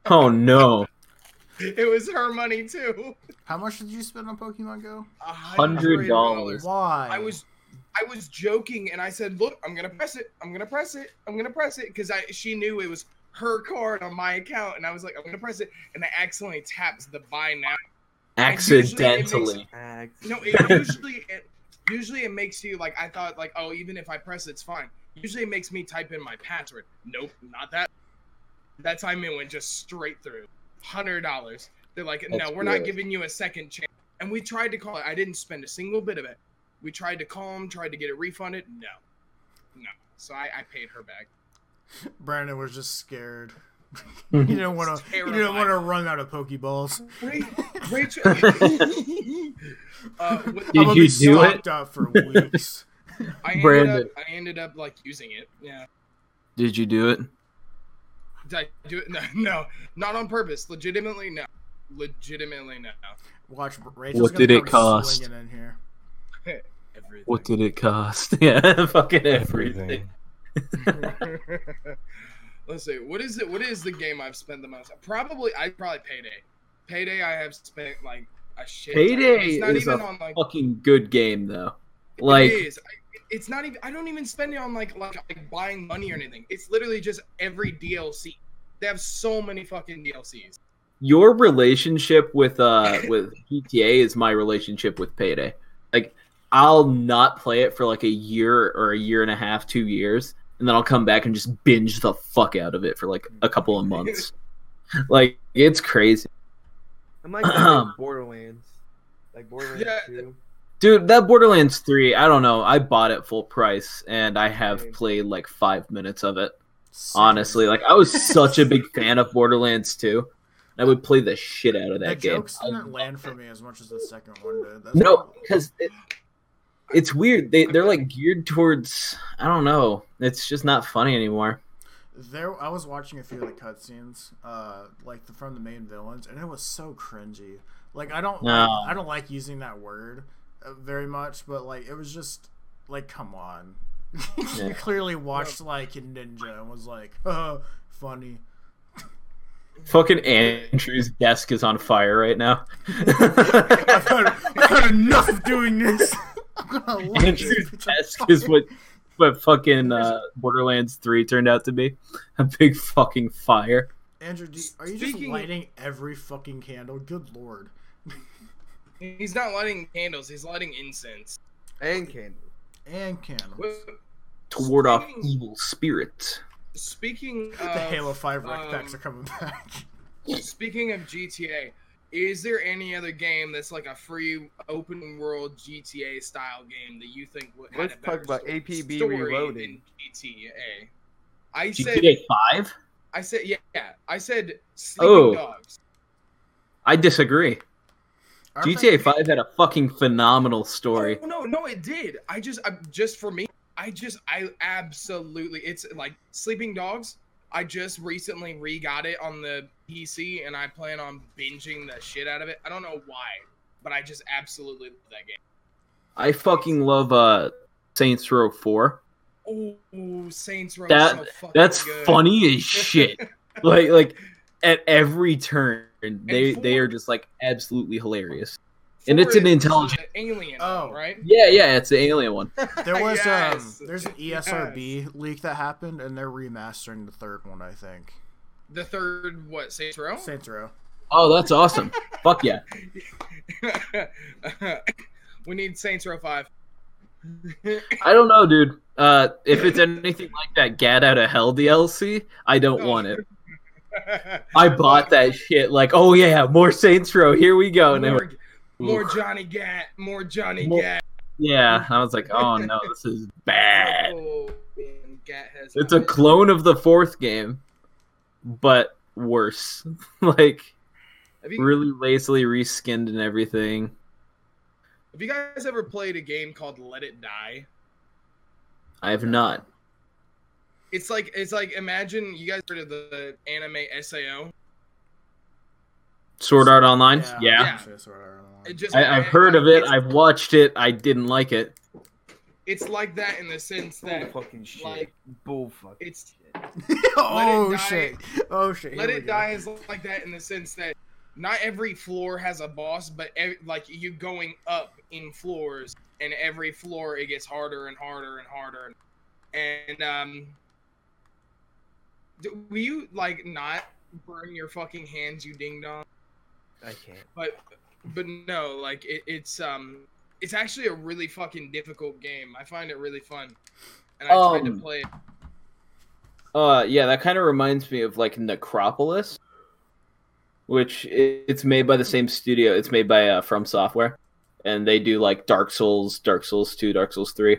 Oh, no. It was her money, too. How much did you spend on Pokemon Go? one hundred dollars. Why? I was I was joking, and I said, look, I'm going to press it. I'm going to press it. I'm going to press it. Because I she knew it was her card on my account, and I was like, I'm going to press it. And I accidentally tapped the buy now. Accidentally. It makes, no, it usually, it, usually it makes you, like, I thought, like, oh, even if I press it, it's fine. Usually it makes me type in my password. Nope, not that. That time it went just straight through. one hundred dollars. They're like, no, that's we're weird. Not giving you a second chance. And we tried to call it. I didn't spend a single bit of it. We tried to call them, tried to get it refunded. No. No. So I, I paid her back. Brandon was just scared. You didn't want to You didn't want to run out of Pokeballs. Rachel. uh, with, Did I'm you do it? Up for weeks. I, ended up, I ended up like using it. Yeah. Did you do it? Did I do it? No, no, not on purpose. Legitimately, no. Legitimately, no. Watch, Rachel's what did it cost? In here. What did it cost? Yeah, fucking everything. everything. Let's see. What is it? What is the game I've spent the most? Probably, I probably Payday. Payday, I have spent like a shit. Payday it's not is even a on, like, fucking good game, though. Like. It is. I, It's not even. I don't even spend it on like, like like buying money or anything. It's literally just every D L C. They have so many fucking D L Cs. Your relationship with uh with G T A is my relationship with Payday. Like, I'll not play it for like a year or a year and a half, two years, and then I'll come back and just binge the fuck out of it for like a couple of months. Like, it's crazy. I'm like Borderlands, like Borderlands yeah. two. Dude, that Borderlands three, I don't know. I bought it full price, and I have played like five minutes of it. Honestly, like I was such a big fan of Borderlands two. I would play the shit out of that the game. The jokes didn't land for me as much as the second one did. That's no, because it, it's weird. They they're like geared towards I don't know. It's just not funny anymore. There, I was watching a few of the cutscenes, uh, like the, from the main villains, and it was so cringy. Like I don't, no. I don't like using that word. Very much, but like it was just like, come on. You clearly watched like Ninja and was like, oh, funny. Fucking Andrew's desk is on fire right now. I've, had, I've had enough of doing this. Andrew's desk is what what fucking uh, Borderlands three turned out to be. A big fucking fire. Andrew, do you, are you Speaking... just lighting every fucking candle? Good lord. He's not lighting candles. He's lighting incense. And candles. And candles. Well, to ward off evil spirits. Speaking of... The Halo five rec um, packs are coming back. Speaking of G T A, is there any other game that's like a free open-world G T A-style game that you think would Let's talk about story, A P B story Reloaded. G T A. I said, G T A five? I said, yeah. I said Sleeping oh, Dogs. I disagree. G T A five had a fucking phenomenal story. No, no, no, it did. I just, I, just for me, I just, I absolutely, it's like Sleeping Dogs. I just recently re-got it on the P C, and I plan on binging the shit out of it. I don't know why, but I just absolutely love that game. I fucking love uh, Saints Row four. Oh, Saints Row. That, so fucking that's good. Funny as shit. like, like at every turn. And they and four, they are just like absolutely hilarious, and it's an intelligent alien. Oh, right? Yeah, yeah, it's the alien one. There was yes. um, there's an E S R B yes. leak that happened, and they're remastering the third one, I think. The third what? Saints Row. Saints Row. Oh, that's awesome! Fuck yeah. We need Saints Row five. I don't know, dude. Uh, if it's anything like that Get Out of Hell D L C, I don't no. want it. I bought that shit like, oh yeah, more Saints Row, here we go. More, were, more Johnny Gat, more Johnny more, Gat. Yeah, I was like, oh no, this is bad. Oh, man, Gat has it's a clone of the fourth game, but worse. Like, you, really lazily reskinned and everything. Have you guys ever played a game called Let It Die? I have not. It's like it's like imagine you guys heard of the anime S A O. Sword Art Online? Yeah. yeah. yeah. Sure, Sword Art Online. It just, I, I've it, heard of it. I've watched it. I didn't like it. It's like that in the sense that Bull fucking shit. Like, Bull fucking it's, shit. oh, it shit. oh, shit. Let Here It Die is like that in the sense that not every floor has a boss, but every, like you going up in floors, and every floor it gets harder and harder and harder. And um, do, will you like not burn your fucking hands, you ding dong? I can't. But but no, like it, it's um it's actually a really fucking difficult game. I find it really fun, and I um, tried to play it. Uh yeah, that kind of reminds me of like Necropolis, which it, it's made by the same studio. It's made by uh, From Software, and they do like Dark Souls, Dark Souls two, Dark Souls three.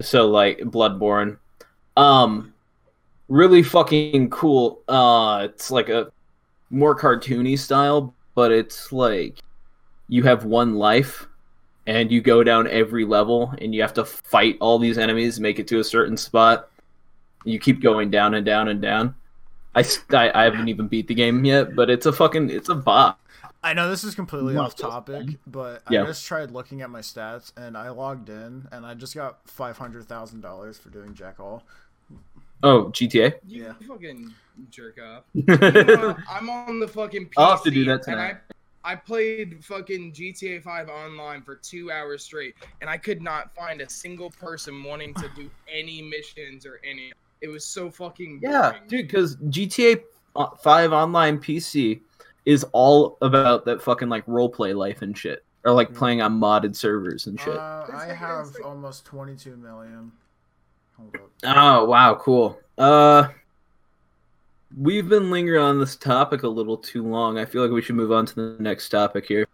So like Bloodborne, um, really fucking cool. Uh, it's like a more cartoony style, but it's like you have one life and you go down every level and you have to fight all these enemies, make it to a certain spot. You keep going down and down and down. I, I, I haven't even beat the game yet, but it's a fucking, it's a bop. I know this is completely off topic, but yeah. I just tried looking at my stats, and I logged in, and I just got five hundred thousand dollars for doing jack all. Oh, G T A? Yeah. You fucking jerk up. You know, I'm on the fucking P C. I'll have to do that tonight. I, I played fucking G T A five online for two hours straight, and I could not find a single person wanting to do any missions or any... It was so fucking boring. Yeah, dude, because G T A five online P C... is all about that fucking like roleplay life and shit, or like mm-hmm. playing on modded servers and shit. Uh, I have almost twenty-two million. Hold up. Oh wow, cool. Uh, we've been lingering on this topic a little too long. I feel like we should move on to the next topic here.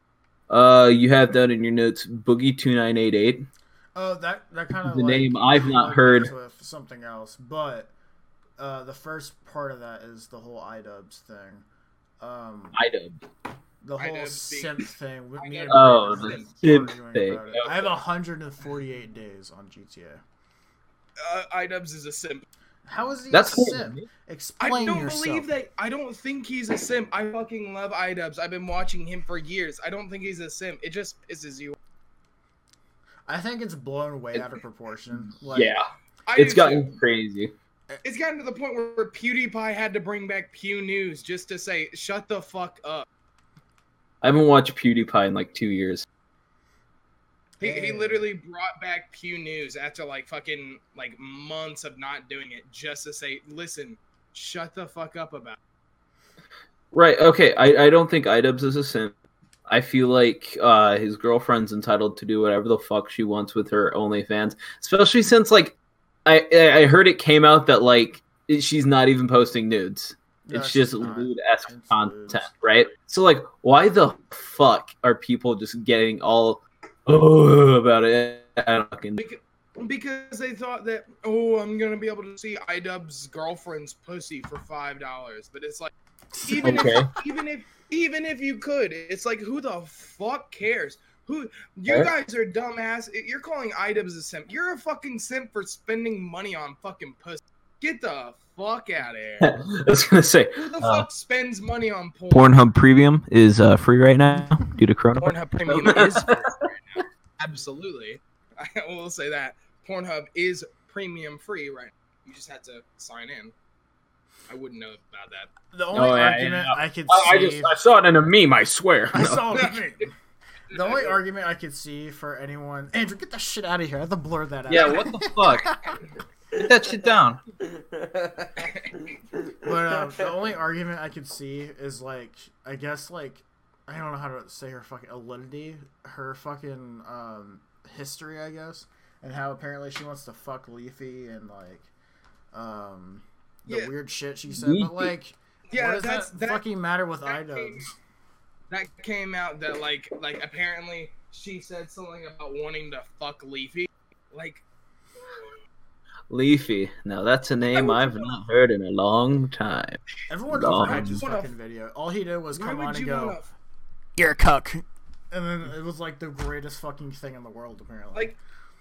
Uh, you have that in your notes, Boogie two nine eight eight. Oh, that that kind of the like, name I've not heard. With something else, but uh, the first part of that is the whole iDubbbz thing. Um, iDubbbz. The whole simp thing with me and oh, the simp thing. Okay. I have one hundred forty-eight days on G T A. Uh, iDubbbz is a simp. How is he That's a cool. simp? Explain yourself. I don't yourself. believe that. I don't think he's a simp. I fucking love iDubbbz. I've been watching him for years. I don't think he's a simp. It just pisses you off. I think it's blown way out of proportion. Like, yeah, I it's gotten too. crazy. It's gotten to the point where PewDiePie had to bring back Pew News just to say, shut the fuck up. I haven't watched PewDiePie in like two years. He he literally brought back Pew News after like fucking like months of not doing it just to say, listen, shut the fuck up about it. Right, okay, I, I don't think iDubbbz is a simp. I feel like uh, his girlfriend's entitled to do whatever the fuck she wants with her OnlyFans, especially since like I, I heard it came out that, like, she's not even posting nudes. No, it's just lewd-esque content, lewd. Right? So, like, why the fuck are people just getting all, oh, about it? I don't because, because they thought that, oh, I'm going to be able to see iDubbbz's girlfriend's pussy for five dollars. But it's like, even, okay. if, even, if, even if you could, it's like, who the fuck cares? Who you what? guys are dumbass. You're calling iDubbbz a simp. You're a fucking simp for spending money on fucking pussy. Get the fuck out of here. I was gonna say who the uh, fuck spends money on porn? Pornhub Premium is uh, free right now due to Corona. Pornhub Premium is free right now. Absolutely, I will say that Pornhub is premium free right now. You just had to sign in. I wouldn't know about that. The only oh, yeah, argument yeah. I could I, see. I just I saw it in a meme. I swear. I saw it in a meme. The only argument I could see for anyone... Andrew, get that shit out of here. I have to blur that out. Yeah, what the fuck? Get that shit down. But uh, the only argument I could see is, like, I guess, like, I don't know how to say her fucking alinity, her fucking um, history, I guess, and how apparently she wants to fuck Leafy and, like, um, the yeah. weird shit she said. Leafy. But, like, yeah, what does that's, that, that fucking matter with iDubbbz? That came out that, like, like apparently she said something about wanting to fuck Leafy. Like... Leafy. Now, that's a name I've not heard in a long time. Everyone long. Just watched his fucking video. All he did was come on and go, you're a cuck. And then it was like the greatest fucking thing in the world, apparently. Like,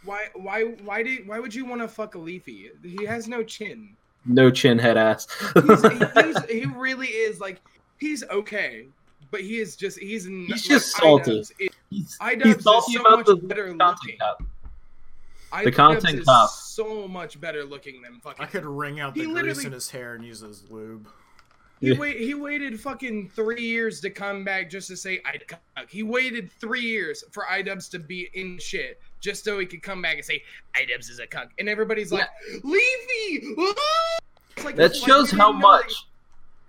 why, why, why do, why would you want to fuck a Leafy? He has no chin. No chin, head ass. he's, he's, he really is like he's okay, but he is just he's he's like, just salty. iDubbbz is, he's, iDubbbz he's salty is so about much the better looking. Top. The content is top. So much better looking than fucking. I could wring out the grease in his hair and use his lube. He, wait, he waited fucking three years to come back just to say I cuck. He waited three years for iDubbbz to be in shit just so he could come back and say iDubbbz is a cuck. And everybody's like, yeah. Leafy! Like, that shows like, how know, much.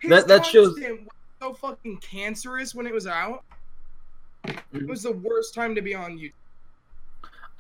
Like, that that shows. Was so fucking cancerous when it was out. It was the worst time to be on YouTube.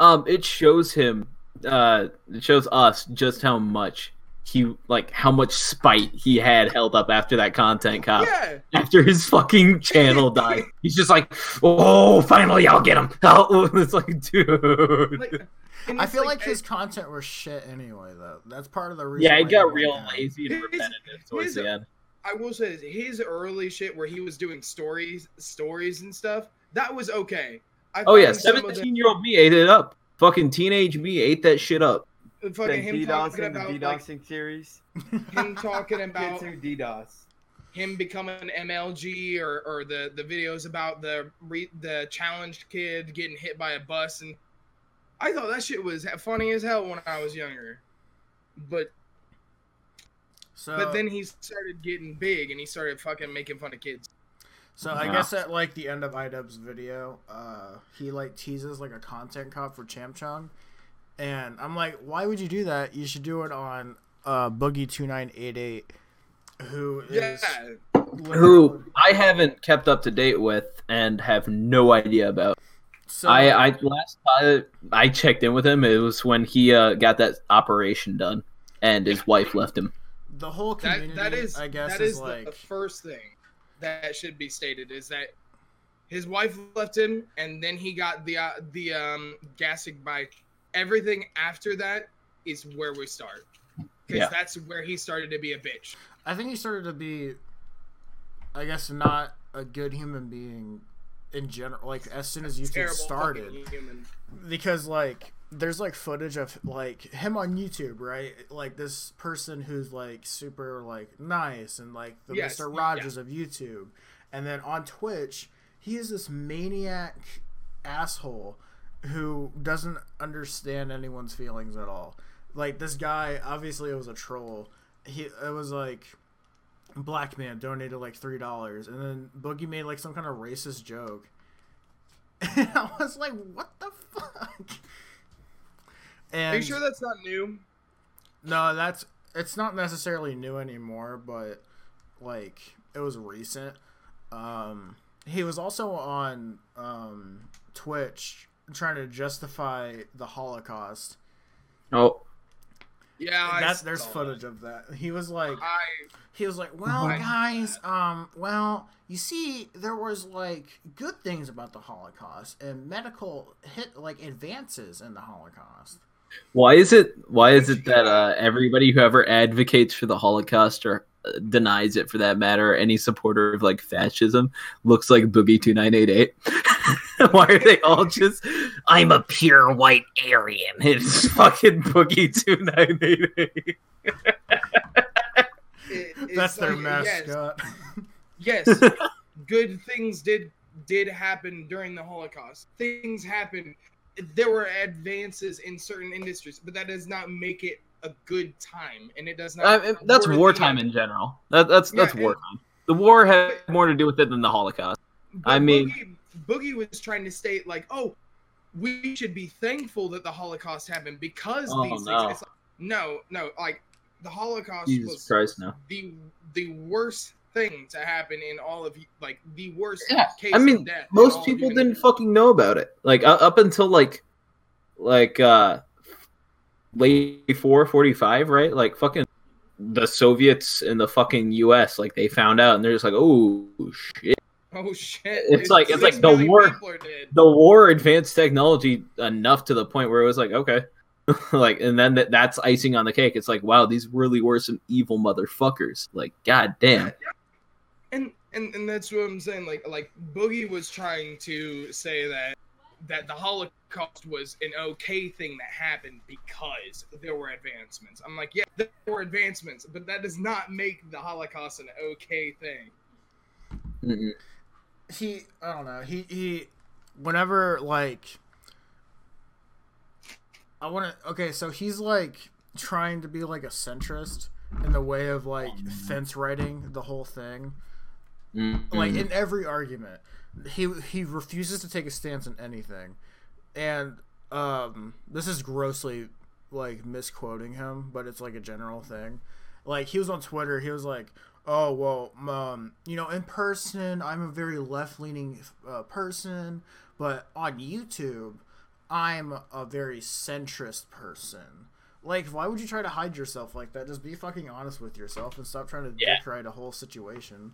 Um, it shows him, uh, it shows us just how much. He like how much spite he had held up after that content cop. Yeah. After his fucking channel died, he's just like, "Oh, finally, I'll get him." It's like, dude. Like, it's I feel like, like his I, content was shit anyway, though. That's part of the reason. Yeah, it got real lazy and repetitive towards the end. I will say this, his early shit where he was doing stories, stories and stuff, that was okay. I oh yeah, seventeen-year-old me ate it up. Fucking teenage me ate that shit up. Fucking him talking about the DDoSing like, series. Him talking about DDoS. Him becoming an M L G or, or the, the videos about the re, the challenged kid getting hit by a bus, and I thought that shit was funny as hell when I was younger. But so, but then he started getting big and he started fucking making fun of kids. So wow. I guess at like the end of iDubbbz video, uh, he like teases like a content cop for Champ Chong. And I'm like, why would you do that? You should do it on uh, Boogie two nine eight eight, who is... Yeah. Who I haven't kept up to date with and have no idea about. So I, I last time I checked in with him, it was when he uh, got that operation done and his wife left him. The whole community, that, that is, I guess, that is, is like... the first thing that should be stated is that his wife left him and then he got the, uh, the um, gassing by... Everything after that is where we start. Because yeah. That's where he started to be a bitch. I think he started to be, I guess, not a good human being in general. Like, as soon as YouTube started. Because, like, there's, like, footage of, like, him on YouTube, right? Like, this person who's, like, super, like, nice and, like, the yes. Mister Rogers yeah. of YouTube. And then on Twitch, he is this maniac asshole who doesn't understand anyone's feelings at all. Like, this guy, obviously it was a troll. He It was like, black man donated like three dollars. And then Boogie made like some kind of racist joke. And I was like, what the fuck? And, are you sure that's not new? No, that's, it's not necessarily new anymore, but like, it was recent. Um, he was also on um, Twitch trying to justify the Holocaust. Oh, yeah. That's, there's footage that. of that. He was like, I, he was like, well, I, guys, um, well, you see, there was like good things about the Holocaust and medical hit like advances in the Holocaust. Why is it? Why is it that uh, everybody who ever advocates for the Holocaust or uh, denies it, for that matter, any supporter of like fascism, looks like Boogie two nine eight eight? Why are they all just, I'm a pure white Aryan? It's fucking Boogie two nine eight eight. it, That's their like, mascot. Yes, yes. Good things did did happen during the Holocaust. Things happened. There were advances in certain industries, but that does not make it a good time, and it does not. I mean, that's wartime in general. That, that's yeah, that's wartime. And, the war had more to do with it than the Holocaust. I mean, Boogie, Boogie was trying to state like, "Oh, we should be thankful that the Holocaust happened because oh, these no. things." It's like, no, no, like the Holocaust Jesus was Christ, no. the the worst thing to happen in all of like the worst yeah. case I mean, of death. Most people didn't history. fucking know about it. Like uh, up until like like uh late forty-five, right? Like fucking the Soviets and the fucking U S, like they found out and they're just like, "Oh shit." Oh shit. It's, it's like it's like the war the war advanced technology enough to the point where it was like, "Okay." Like, and then th- that's icing on the cake. It's like, "Wow, these really were some evil motherfuckers." Like, god damn. And and and that's what I'm saying. Like like Boogie was trying to say that that the Holocaust was an okay thing that happened because there were advancements. I'm like, yeah, there were advancements, but that does not make the Holocaust an okay thing. Mm-hmm. He, I don't know. He, he, whenever, like, I want to, okay, so he's, like, trying to be, like, a centrist in the way of, like, oh, fence writing the whole thing. Mm-hmm. Like, in every argument. He he refuses to take a stance on anything. And um, this is grossly, like, misquoting him, but it's, like, a general thing. Like, he was on Twitter, he was like, oh, well, um, you know, in person, I'm a very left-leaning uh, person, but on YouTube, I'm a very centrist person. Like, why would you try to hide yourself like that? Just be fucking honest with yourself and stop trying to yeah. dick ride a whole situation.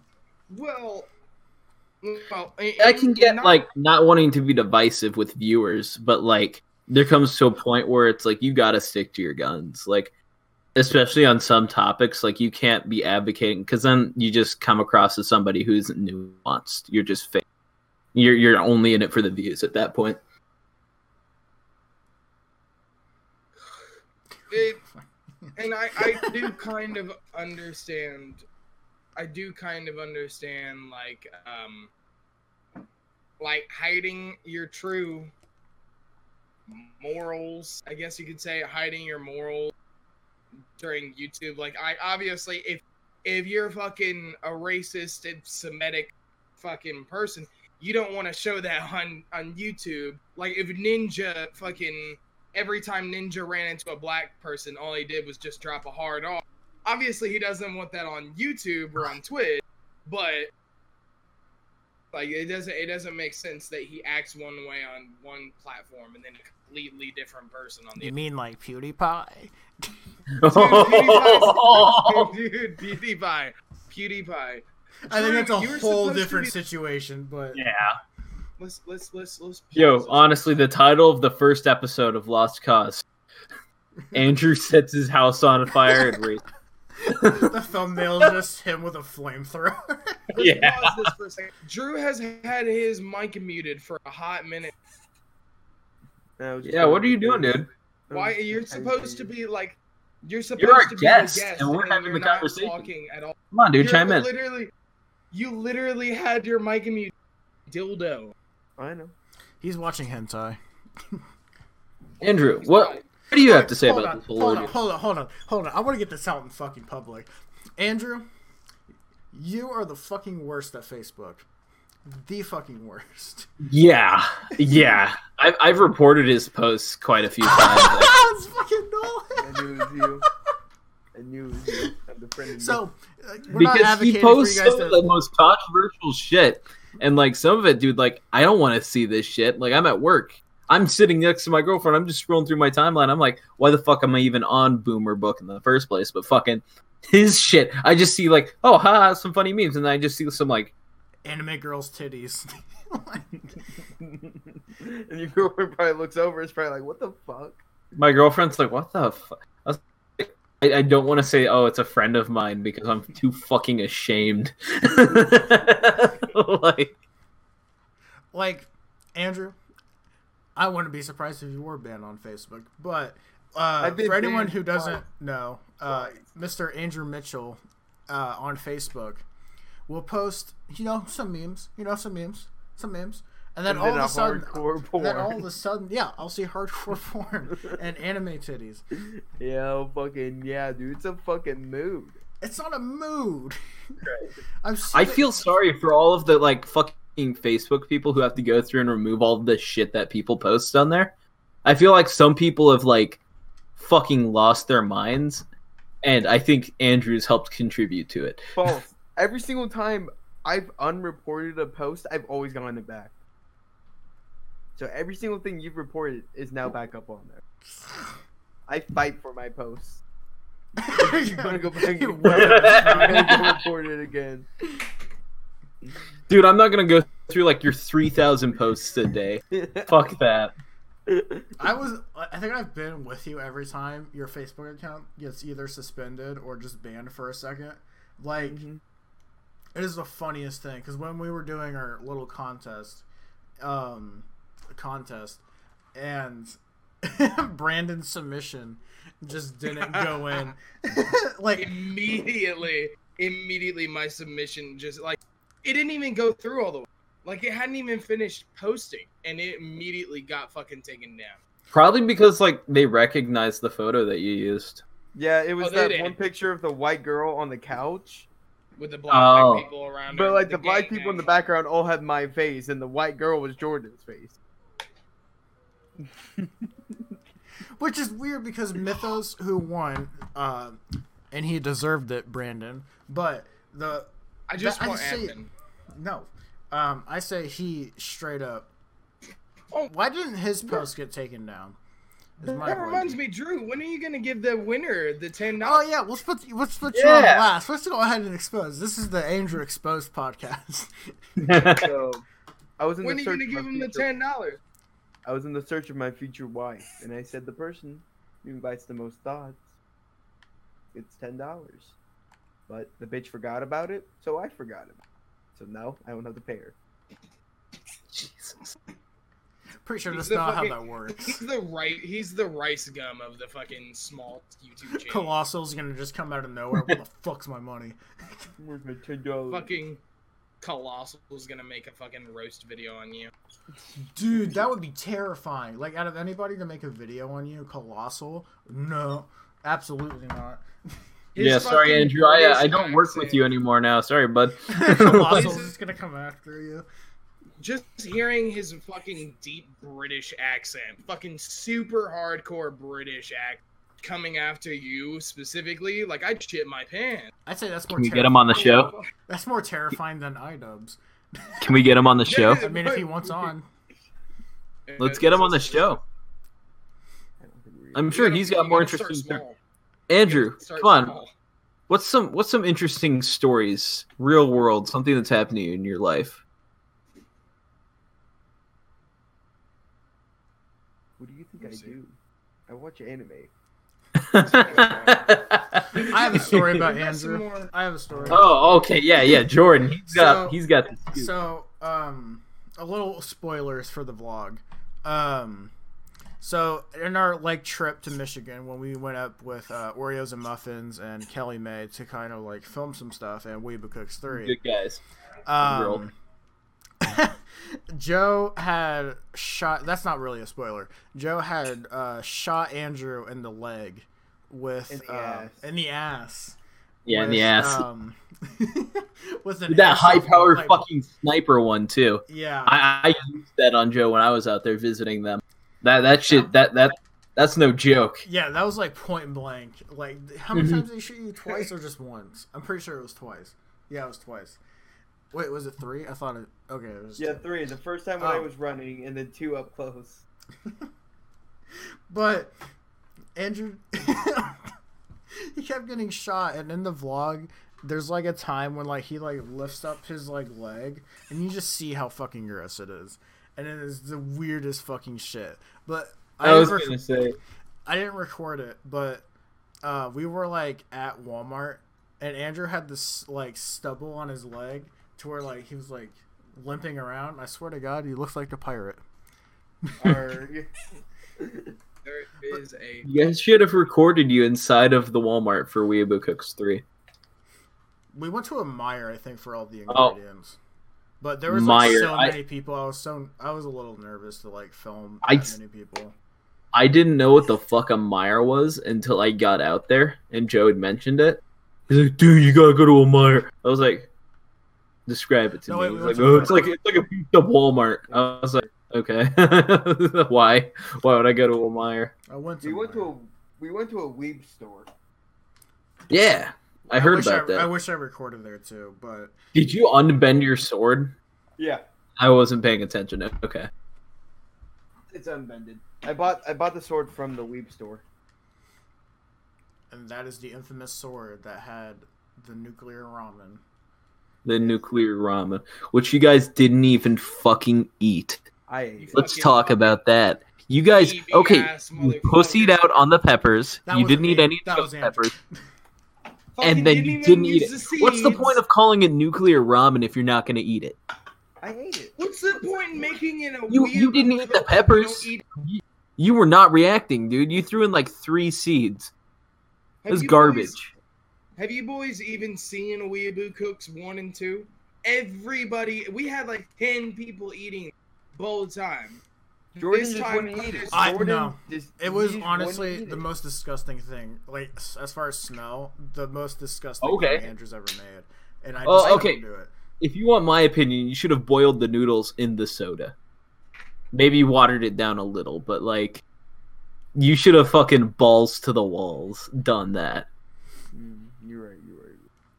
Well... Well, I can get not, like not wanting to be divisive with viewers, but like there comes to a point where it's like you gotta stick to your guns, like especially on some topics. Like you can't be advocating because then you just come across as somebody who isn't nuanced. You're just fake. You're you're only in it for the views at that point. It, and I, I do kind of understand. I do kind of understand, like, um, like hiding your true morals. I guess you could say hiding your morals during YouTube. Like, I obviously, if if you're fucking a racist and Semitic fucking person, you don't want to show that on on YouTube. Like, if Ninja fucking every time Ninja ran into a black person, all he did was just drop a hard R. Obviously, he doesn't want that on YouTube or on Twitch, but like it doesn't it doesn't make sense that he acts one way on one platform and then a completely different person on the. You mean like PewDiePie? Dude, PewDiePie, dude, PewDiePie, PewDiePie. I think that's a whole different be... situation, but yeah. Let's let's let's let's. Yo, honestly, the title of the first episode of Lost Cause: Andrew sets his house on fire and races. The thumbnail is just him with a flamethrower. Yeah. Pause this for a Drew has had his mic muted for a hot minute. No, yeah, what are you doing, dude? Why you're supposed to be like you're supposed you're to be guest, a guest and we're and having the conversation. Talking at all. Come on, dude, you're chime in. Literally, you literally had your mic muted. Dildo. I know. He's watching hentai. Andrew, He's what? Right. What do you have to say about this whole ordeal? Hold on, hold on, hold on. I want to get this out in fucking public. Andrew, you are the fucking worst at Facebook. The fucking worst. Yeah, yeah. I've, I've reported his posts quite a few times. It's fucking null. I knew it was you. I knew it was you. I'm the friend of you. So, like, we're because not he posts some to... of the most controversial shit. And, like, some of it, dude, like, I don't want to see this shit. Like, I'm at work. I'm sitting next to my girlfriend. I'm just scrolling through my timeline. I'm like, why the fuck am I even on Boomer Book in the first place? But fucking his shit. I just see like, oh, haha, some funny memes. And then I just see some like... anime girls' titties. And your girlfriend probably looks over. It's probably like, what the fuck? My girlfriend's like, what the fuck? I, like, I, I don't want to say, oh, it's a friend of mine because I'm too fucking ashamed. like... like, Andrew... I wouldn't be surprised if you were banned on Facebook, but uh, for anyone who doesn't know, uh, Mister Andrew Mitchell uh, on Facebook will post, you know, some memes, you know, some memes, some memes, and then, and all, then, of a sudden, then all of a sudden, yeah, I'll see hardcore porn and anime titties. Yeah, fucking yeah, dude, it's a fucking mood. It's not a mood. Right. I'm so I feel sorry for all of the like fucking. Facebook people who have to go through and remove all the shit that people post on there. I feel like some people have like fucking lost their minds, and I think Andrew's helped contribute to it. False. Every single time I've unreported a post, I've always gone it back. So every single thing you've reported is now back up on there. I fight for my posts. You're gonna go back and you're gonna go report it again. Dude, I'm not gonna go through like your three thousand posts a day. Fuck that. I was, I think I've been with you every time your Facebook account gets either suspended or just banned for a second. Like, mm-hmm. It is the funniest thing, because when we were doing our little contest, um, contest, and Brandon's submission just didn't go in. Like immediately, immediately, my submission just like it didn't even go through all the way. Like it hadn't even finished posting, and it immediately got fucking taken down. Probably because like they recognized the photo that you used. Yeah, it was oh, that one picture of the white girl on the couch. With the black, oh. black people around. But like the, the black people action. In the background all had my face, and the white girl was Jordan's face. Which is weird because Mythos, who won, uh, and he deserved it, Brandon. But the I just the, want I say, no, um, I say he straight up. Oh, why didn't his post get taken down? That reminds me, Drew. When are you gonna give the winner the ten dollars? Oh yeah, let's put let's put yeah. you on last. Let's go ahead and expose. This is the Andrew Exposed podcast. So, I was in when the search. When are you gonna give him future, the ten dollars? I was in the search of my future wife, and I said the person who invites the most thoughts gets ten dollars. But the bitch forgot about it, so I forgot about it. So now I don't have to pay her. Jesus. Pretty sure he's that's not fucking, how that works. He's the right. He's the rice gum of the fucking small YouTube channel. Colossal's gonna just come out of nowhere. Where the fuck's my money? Where's my ten dollars? Fucking Colossal's gonna make a fucking roast video on you. Dude, that would be terrifying. Like, out of anybody to make a video on you, Colossal? No, absolutely not. His yeah, sorry, Andrew. I I don't work with you anymore now. Sorry, bud. Colossal's just gonna come after you. Just hearing his fucking deep British accent, fucking super hardcore British accent coming after you specifically, like, I'd shit my pants. I'd say that's more Can we terrifying. Get him on the show? That's more terrifying than iDubbbz. Can we get him on the show? I mean, if he wants on. Let's get him on the show. I'm sure he's got more interesting... Andrew, come on. What's some, what's some interesting stories, real world, something that's happened to you in your life? What do you think I do? I watch anime. I have a story about Andrew. I have a story. Oh, okay, yeah, yeah. Jordan, he's got, so, he's got this. Dude. So, um, a little spoilers for the vlog. Um, so in our like trip to Michigan, when we went up with uh, Oreos and Muffins and Kelly May to kind of like film some stuff, and Weeaboo Cooks three. Good guys. Um. Joe had shot, that's not really a spoiler, Joe had uh, shot Andrew in the leg with, in the, uh, ass. In the ass. Yeah, with, in the ass. Um, with an that high-powered high fucking sniper one, too. Yeah. I, I used that on Joe when I was out there visiting them. That that shit, that, that that's no joke. Yeah, that was like point blank. Like, how many mm-hmm. times did they shoot you? Twice or just once? I'm pretty sure it was twice. Yeah, it was twice. Wait, was it three? I thought it... Okay, it was... Yeah, two. Three. The first time when oh. I was running, and then two up close. But, Andrew... he kept getting shot, and in the vlog, there's, like, a time when, like, he, like, lifts up his, like, leg, and you just see how fucking gross it is. And it is the weirdest fucking shit. But... I, I was rec- gonna say... I didn't record it, but uh, we were, like, at Walmart, and Andrew had this, like, stubble on his leg, to where like he was like limping around. I swear to God, he looks like a pirate. There is a. You guys should have recorded you inside of the Walmart for Weeaboo Cooks three. We went to a Meijer, I think, for all the ingredients. Oh. But there was like, so many I... people. I was so I was a little nervous to like film that I... many people. I didn't know what the fuck a Meijer was until I got out there and Joe had mentioned it. He's like, "Dude, you gotta go to a Meijer." I was like. Describe it to no, me. Wait, wait, like, oh, it's like it's like a beat up Walmart. I was like, okay, why? Why would I go to a Meijer? I went. To we went Meijer. to a we went to a Weeb store. Yeah, I, I heard about I, that. I wish I recorded there too. But did you unbend your sword? Yeah, I wasn't paying attention. Okay, it's unbended. I bought I bought the sword from the Weeb store, and that is the infamous sword that had the nuclear ramen. The nuclear ramen, which you guys didn't even fucking eat. I, Let's fucking talk about that. You guys, okay, you pussied out on the peppers. That you didn't eat any of those peppers. and then you didn't eat it. What's the point of calling it nuclear ramen if you're not going to eat it? I hate it. What's the point in making it a you, weird... You didn't eat the peppers. Eat you, you were not reacting, dude. You threw in like three seeds. Have this is garbage. Boys, have you boys even seen Weeaboo Cooks one and two? Everybody... We had like ten people eating the whole time. Jordan this just wouldn't eat it. I know. It was honestly the most disgusting thing. Like, as far as smell, the most disgusting okay. thing Andrew's ever made. And I just oh, okay. couldn't do it. If you want my opinion, you should have boiled the noodles in the soda. Maybe watered it down a little, but like, you should have fucking balls to the walls done that. Mm, you're right, you're right.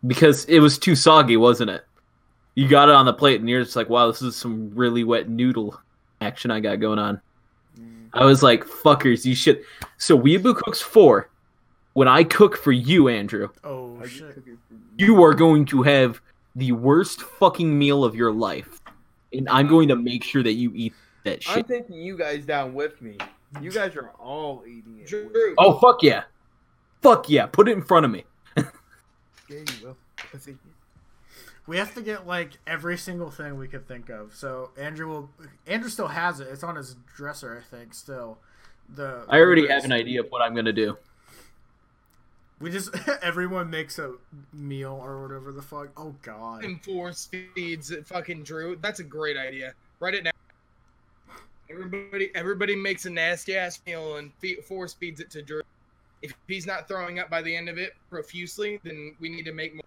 Because it was too soggy, wasn't it? You got it on the plate and you're just like, wow, this is some really wet noodle action I got going on. Mm. I was like, fuckers, you should. So Weeaboo Cooks four, when I cook for you, Andrew, oh, shit. You are going to have the worst fucking meal of your life, and I'm going to make sure that you eat that shit. I'm taking you guys down with me. You guys are all eating it. Drew. Oh, fuck yeah. Fuck yeah. Put it in front of me. Yeah, you will. We have to get, like, every single thing we could think of. So, Andrew will... Andrew still has it. It's on his dresser, I think, still. The I already have an idea of what I'm going to do. We just... Everyone makes a meal or whatever the fuck. Oh, God. And force feeds fucking Drew. That's a great idea. Write it down. Everybody everybody makes a nasty-ass meal and force feeds it to Drew. If he's not throwing up by the end of it profusely, then we need to make more.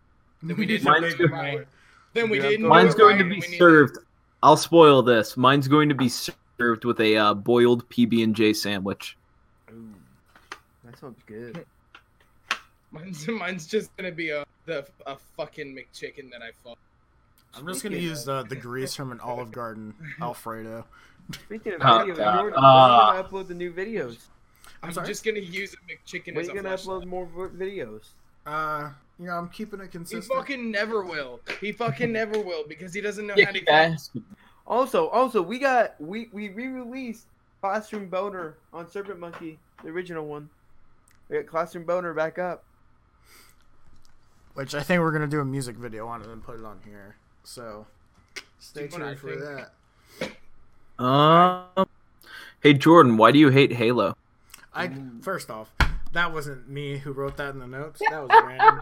Then we didn't Mine's, going, right. then we yeah, didn't mine's going to be served. Needed. I'll spoil this. Mine's going to be served with a uh, boiled P B and J sandwich. Ooh, that sounds good. Mine's, mine's just going to be a, the, a fucking McChicken that I fought. I'm just going to use uh, the grease from an Olive Garden Alfredo. Speaking of uh, videos, uh, you're, you're uh, going to upload the new videos. I'm, I'm just going to use a McChicken as a flashlight. When are you going to upload more videos? Uh... You know, I'm keeping it consistent. He fucking never will. He fucking never will because he doesn't know yeah, how to ask. Also, also, we got we we re-released Classroom Boner on Serpent Monkey, the original one. We got Classroom Boner back up. Which I think we're gonna do a music video on it and put it on here. So stay tuned for think. that. Um, hey Jordan, why do you hate Halo? I first off, that wasn't me who wrote that in the notes. That was random.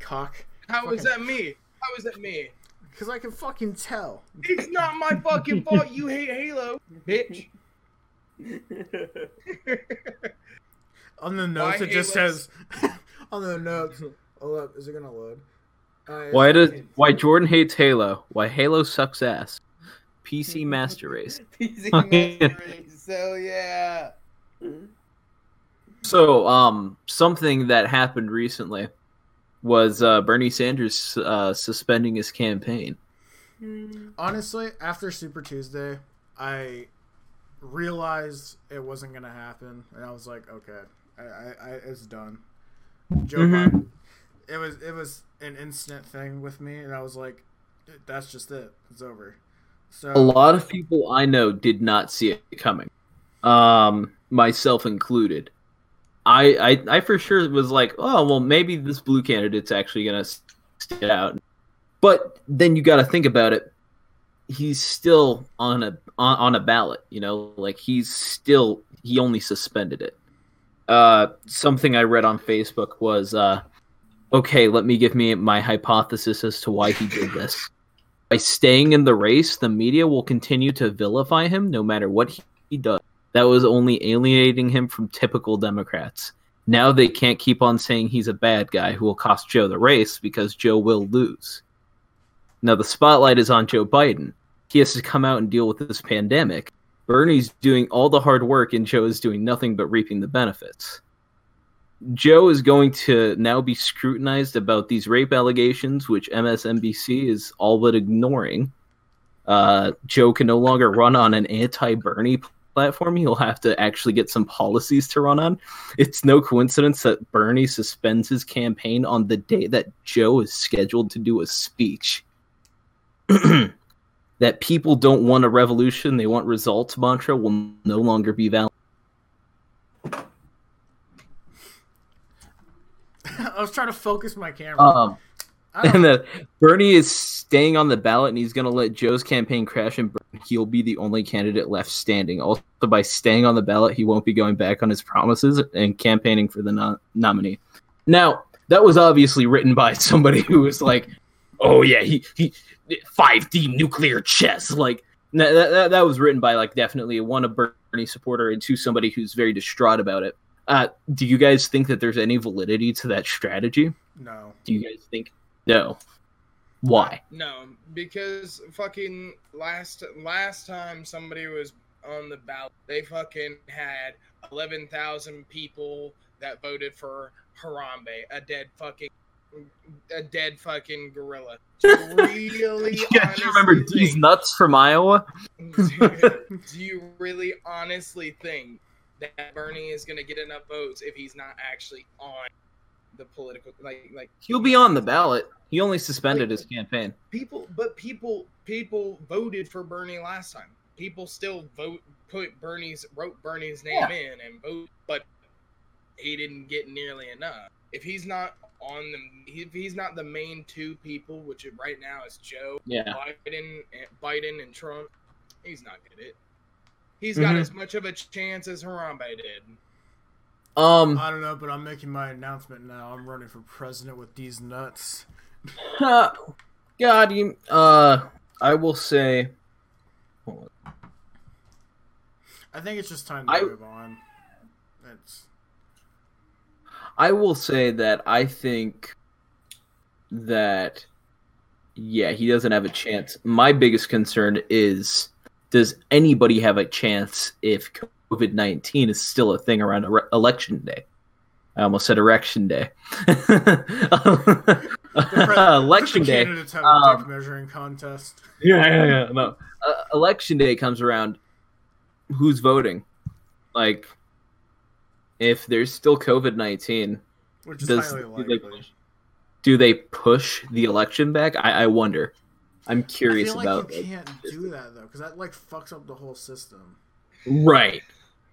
Cock. How fucking... is that me? How is that me? Because I can fucking tell. It's not my fucking fault you hate Halo, bitch. On the notes, Why it just Halo? says... on the notes... Hold up, is it gonna load? Uh, Why does Why Jordan hates Halo? Why Halo sucks ass? P C Master Race. P C Master Race, hell yeah. So, um, something that happened recently... was uh, Bernie Sanders uh, suspending his campaign. Honestly, after Super Tuesday, I realized it wasn't going to happen, and I was like, okay, I, I, I it's done. Joe mm-hmm. Biden, it was it was an instant thing with me, and I was like, that's just it. It's over. So a lot of people I know did not see it coming, um, myself included. I, I, I for sure was like, oh, well, maybe this blue candidate's actually going to stick out. But then you got to think about it. He's still on a on, on a ballot, you know? Like, he's still – he only suspended it. Uh, something I read on Facebook was, uh, okay, let me give me my hypothesis as to why he did this. By staying in the race, the media will continue to vilify him no matter what he, he does. That was only alienating him from typical Democrats. Now they can't keep on saying he's a bad guy who will cost Joe the race because Joe will lose. Now the spotlight is on Joe Biden. He has to come out and deal with this pandemic. Bernie's doing all the hard work and Joe is doing nothing but reaping the benefits. Joe is going to now be scrutinized about these rape allegations, which M S N B C is all but ignoring. Uh, Joe can no longer run on an anti-Bernie platform. He'll have to actually get some policies to run on. It's no coincidence that Bernie suspends his campaign on the day that Joe is scheduled to do a speech. That people don't want a revolution, they want results mantra will no longer be valid. I was trying to focus my camera. Um, and then Bernie is staying on the ballot, and he's going to let Joe's campaign crash and burn. He'll be the only candidate left standing. Also, by staying on the ballot, he won't be going back on his promises and campaigning for the no- nominee. Now, that was obviously written by somebody who was like, oh, yeah, he, he five D nuclear chess. Like, that, that, that was written by, like, definitely one, a Bernie supporter, and two, somebody who's very distraught about it. Uh, do you guys think that there's any validity to that strategy? No. Do you guys think? No. Why? No, because fucking last last time somebody was on the ballot, they fucking had eleven thousand people that voted for Harambe, a dead fucking a dead fucking gorilla. So really, you guys remember these nuts from Iowa? do, do you really honestly think that Bernie is going to get enough votes if he's not actually on the political, like, like he'll be on the ballot. He only suspended like, his campaign. People, but people, people voted for Bernie last time. People still vote, put Bernie's, wrote Bernie's name yeah. in and vote, but he didn't get nearly enough. If he's not on the, if he's not the main two people, which right now is Joe, yeah. Biden, Biden and Trump, he's not good at it. He's got mm-hmm. as much of a chance as Harambe did. Um, I don't know, but I'm making my announcement now. I'm running for president with these nuts. Uh, God, you, uh, I will say... Hold on. I think it's just time to I, move on. It's... I will say that I think that, yeah, he doesn't have a chance. My biggest concern is... Does anybody have a chance if covid nineteen is still a thing around re- election day? I almost said erection day. election day. Um, measuring contest. Yeah, yeah, yeah. No. Uh, election day comes around. Who's voting? Like, if there's still covid nineteen, which is does, highly likely. Do they, push, do they push the election back? I, I wonder. I'm curious I feel like about. You can't it. do that though, because that like fucks up the whole system. Right,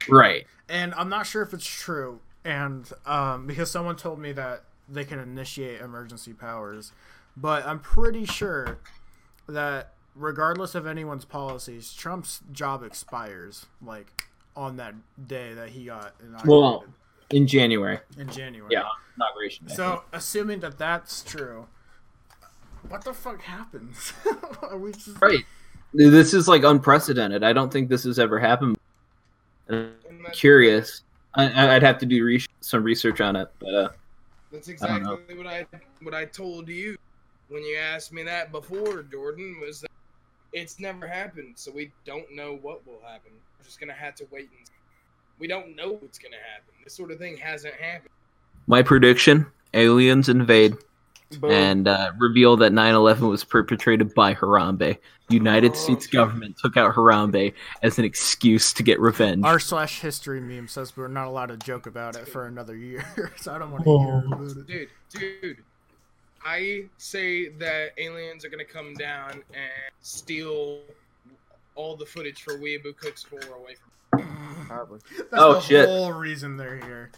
right. And I'm not sure if it's true, and um, because someone told me that they can initiate emergency powers, but I'm pretty sure that regardless of anyone's policies, Trump's job expires like on that day that he got inaugurated. Well, in January. In January. Yeah, inauguration. So assuming that that's true. What the fuck happens? Are we just... Right. This is, like, unprecedented. I don't think this has ever happened. I'm curious. I, I'd have to do re- some research on it, but, uh... That's exactly I what I what I told you when you asked me that before, Jordan, was that it's never happened, so we don't know what will happen. We're just gonna have to wait and see. We don't know what's gonna happen. This sort of thing hasn't happened. My prediction, aliens invade. Boom. And uh, reveal that nine eleven was perpetrated by Harambe. United oh, States okay. government took out Harambe as an excuse to get revenge. Our slash history meme says we're not allowed to joke about dude. it for another year, so I don't want to oh. hear about it. Dude, dude, I say that aliens are going to come down and steal all the footage for Weeaboo Cooks four away from That's oh, the shit. whole reason they're here.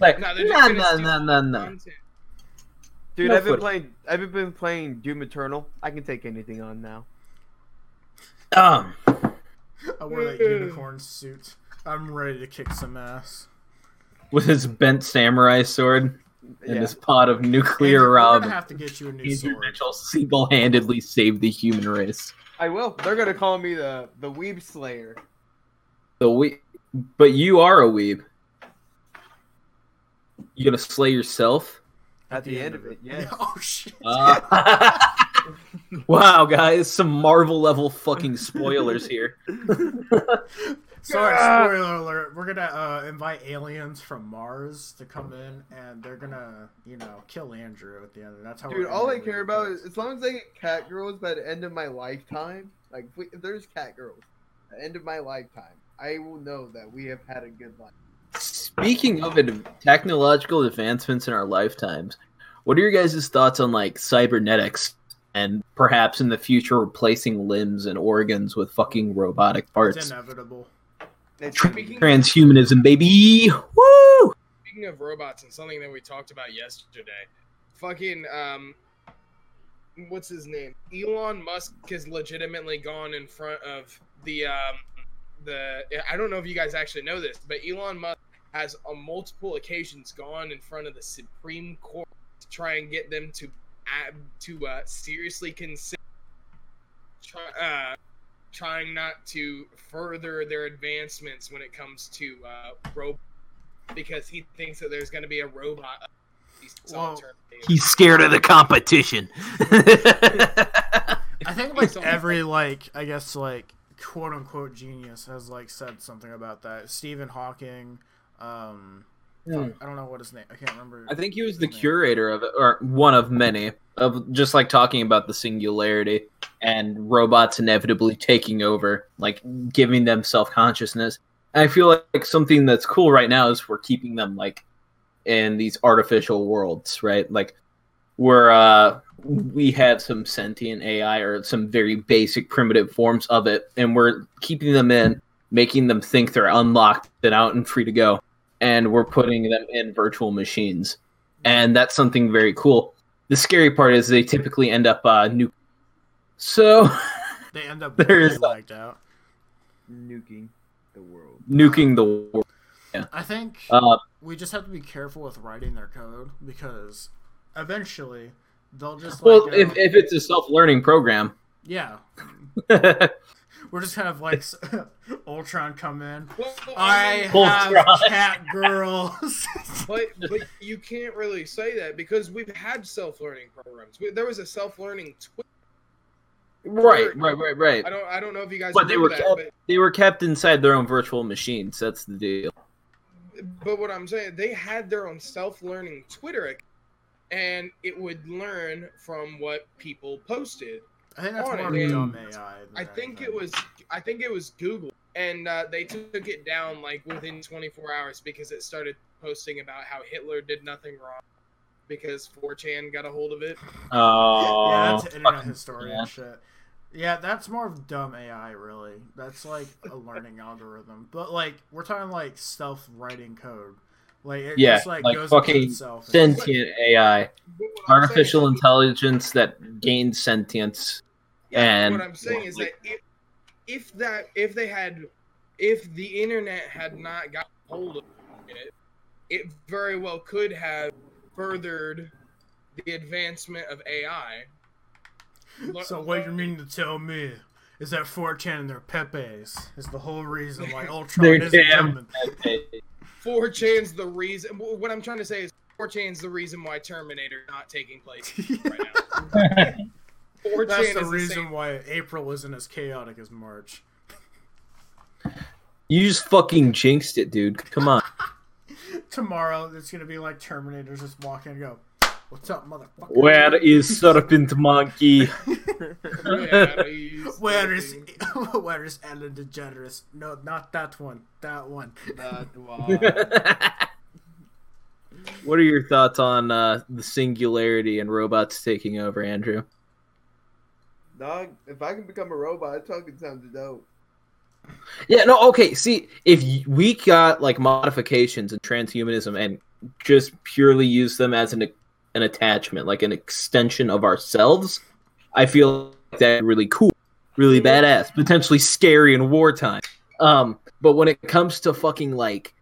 like, no, they're just no, no, no, no, no. Dude, no I've been footage. playing. I've been playing Doom Eternal. I can take anything on now. Um, I wear that unicorn suit. I'm ready to kick some ass with his bent samurai sword and yeah. his pot of nuclear Andrew, rob. We're gonna have to get you a new Andrew sword. Mitchell single-handedly saved the human race. I will. They're gonna call me the the Weeb Slayer. The weeb, but you are a weeb. You gonna slay yourself? At the, the end, end of it, yeah. Oh, shit. Uh, wow, guys, some Marvel-level fucking spoilers here. Sorry, spoiler alert. We're going to uh, invite aliens from Mars to come in, and they're going to, you know, kill Andrew at the end. That's how. Dude, all I care about is, as long as I get catgirls by the end of my lifetime, like, if, we, if there's catgirls at the end of my lifetime, I will know that we have had a good life. Speaking of ad- technological advancements in our lifetimes, what are your guys' thoughts on, like, cybernetics and perhaps in the future replacing limbs and organs with fucking robotic parts? It's inevitable. It's Tr- transhumanism, baby! Woo! speaking of robots and something that we talked about yesterday, fucking um, what's his name? Elon Musk has legitimately gone in front of the um, the. I don't know if you guys actually know this, but Elon Musk has on multiple occasions gone in front of the Supreme Court to try and get them to uh, to uh, seriously consider try, uh, trying not to further their advancements when it comes to uh, robots, because he thinks that there's going to be a robot. Well, he's scared of the competition. I think like every like I guess like quote unquote genius has like said something about that. Stephen Hawking. Um, mm. I don't know what his name. I can't remember. I think he was the name. Curator of it, or one of many, of just like talking about the singularity and robots inevitably taking over, like giving them self-consciousness. And I feel like, like something that's cool right now is we're keeping them like in these artificial worlds, right? Like we're uh, we have some sentient A I or some very basic primitive forms of it, and we're keeping them in, making them think they're unlocked and out and free to go. And we're putting them in virtual machines. And that's something very cool. The scary part is they typically end up uh, nuking. So... they end up really lagged out. Nuking the world. Nuking the world, yeah. I think uh, we just have to be careful with writing their code, because eventually they'll just... Well, like, if, uh, if it's a self-learning program. Yeah. We're just kind of like Ultron come in. Well, I Ultron. have cat girls. but, but you can't really say that, because we've had self-learning programs. We, there was a self-learning Twitter. Right, right, right, right. I don't, I don't know if you guys. But they were that, kept, but... they were kept inside their own virtual machines. That's the deal. But what I'm saying, they had their own self-learning Twitter account, and it would learn from what people posted. I think that's more dumb A I. I think it was. I think it was Google, and uh, they took it down like within twenty-four hours because it started posting about how Hitler did nothing wrong because four chan got a hold of it. Oh, yeah, that's internet historian yeah. shit. Yeah, that's more of dumb A I, really. That's like a learning algorithm, but like we're talking like self-writing code. Like it yeah, just like, like goes fucking itself sentient A I, artificial saying, intelligence that gains sentience. Yeah, and what I'm saying well, is like, that if, if that if they had if the internet had not got hold of it, it very well could have furthered the advancement of A I. So what you're meaning to tell me is that four chan and their Pepes is the whole reason why Ultron is coming. four chan's the reason. What I'm trying to say is four chan's the reason why Terminator not taking place right now. four chan That's the reason the why April isn't as chaotic as March. You just fucking jinxed it, dude. Come on. Tomorrow, it's going to be like Terminators just walk in and go, "What's up, motherfucker? Where is Serpent Monkey? where is where is, where is Ellen DeGeneres? No, not that one. That one. That one." What are your thoughts on uh, the singularity and robots taking over, Andrew? Dog, if I can become a robot, it fucking sounds dope. Yeah, no, okay. See, if we got like modifications and transhumanism and just purely use them as an an attachment, like an extension of ourselves, I feel like that's really cool, really badass, potentially scary in wartime. Um, but when it comes to fucking like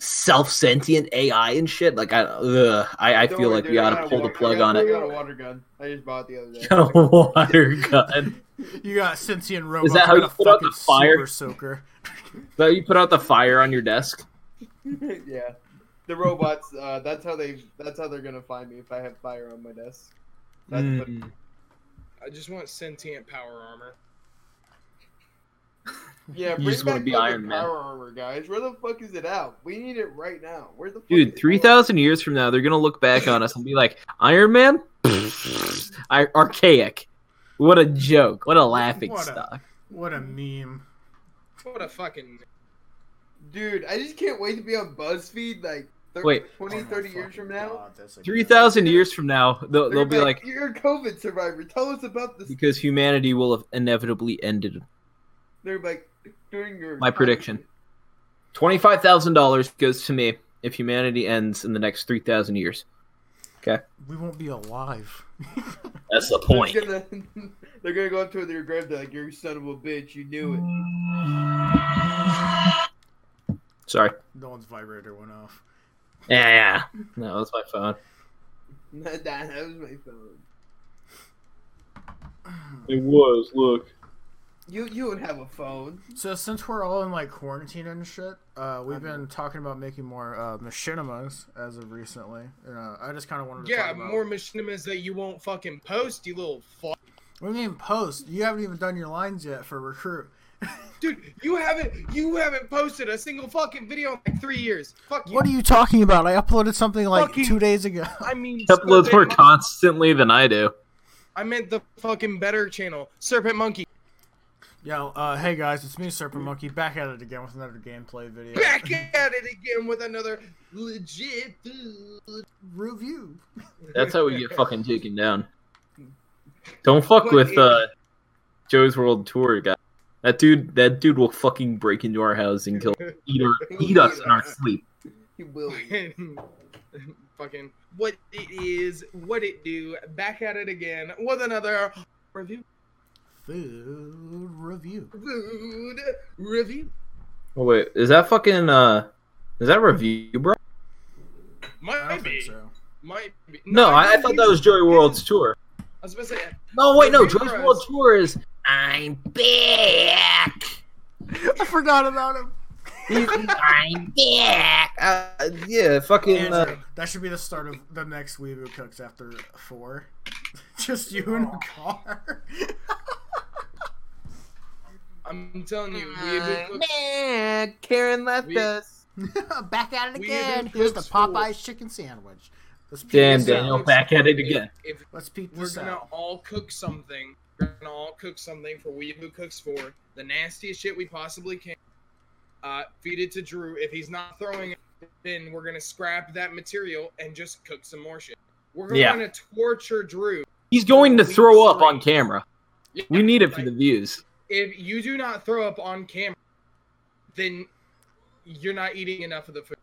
self-sentient A I and shit, like I, ugh, I, I feel worry, like dude, we ought to pull water, the plug got, on it. I got a water gun. I just bought it the other day. Got a water gun. You got a sentient robot. Is that how you put out the fire? Soaker. Is that how you put out the fire on your desk? Yeah. The robots, uh, that's how they that's how they're gonna find me if I have fire on my desk. That's mm. what... I just want sentient power armor. Yeah, bring just back want to be Iron Man. Power armor, guys. Where the fuck is it out? We need it right now. Where the fuck Dude, three thousand years from now they're gonna look back on us and be like, Iron Man? I archaic. What a joke. What a laughing what a, stock. What a meme. What a fucking Dude, I just can't wait to be on BuzzFeed like thirty, wait, twenty, oh thirty years from now. God, three thousand years from now, they'll, they'll be like, "You're a COVID survivor. Tell us about this." Because humanity will have inevitably ended. They're like, during your... My prediction. twenty-five thousand dollars goes to me if humanity ends in the next three thousand years. Okay. We won't be alive. That's the point. They're going to go up to their grave, they're like, you're a son of a bitch, you knew it. Sorry. No one's vibrator went off. Yeah, yeah. No, that's my phone. That, that was my phone. It was, look. You you would have a phone. So since we're all in like quarantine and shit, uh, we've mm-hmm. been talking about making more uh, machinimas as of recently. Uh, I just kind of wanted to yeah, talk about... Yeah, more machinimas that you won't fucking post, you little fuck. What do you mean post? You haven't even done your lines yet for Recruit. Dude, you haven't you haven't posted a single fucking video in like three years. Fuck you. What are you talking about? I uploaded something like fucking, two days ago. I mean, he uploads more Mon- constantly than I do. I meant the fucking better channel, Serpent Monkey. Yo, uh, hey guys, it's me, Serpent Monkey, back at it again with another gameplay video. Back at it again with another legit review. That's how we get fucking taken down. Don't fuck but with uh, Joe's World Tour guy. That dude, that dude will fucking break into our house and kill, eat, our, eat us in our sleep. He will. Fucking what it is, what it do. Back at it again with another review. Food review. Food review. Oh wait, is that fucking uh, is that review, bro? Might I don't be. Think so. Might be. No, no I, I thought that was Joey World's tour. I was about to say. No, wait, no, Joey World's tour is I'm back. I forgot about him. I'm back. Uh, yeah, fucking. Andrew, uh, that should be the start of the next Weeaboo Cooks after four. Just you in a car. I'm telling you, Weeaboo Cooks... Man, Karen left we... us. Back at it again. Here's the Popeye's chicken sandwich. Let's Damn, Daniel, sandwich. Back at it again. If, if Let's peep this We're going to all cook something. We're going to all cook something for Weeaboo Cooks for the nastiest shit we possibly can. Uh, feed it to Drew. If he's not throwing it, then we're going to scrap that material and just cook some more shit. We're going yeah. to torture Drew. He's going to throw up on camera. Yeah, we need it like, for the views. If you do not throw up on camera, then you're not eating enough of the food.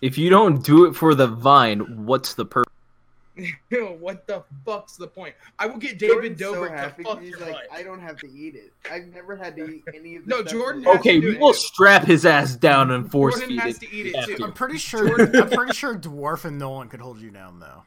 If you don't do it for the vine, what's the purpose? What the fuck's the point? I will get David Dobrik so happy, to fuck your like, I don't have to eat it. I've never had to eat any of this. No, Jordan. Okay, we will strap his ass down and force Jordan feed has it. To eat it too. I'm pretty sure. I'm pretty sure Dwarf and Nolan could hold you down though.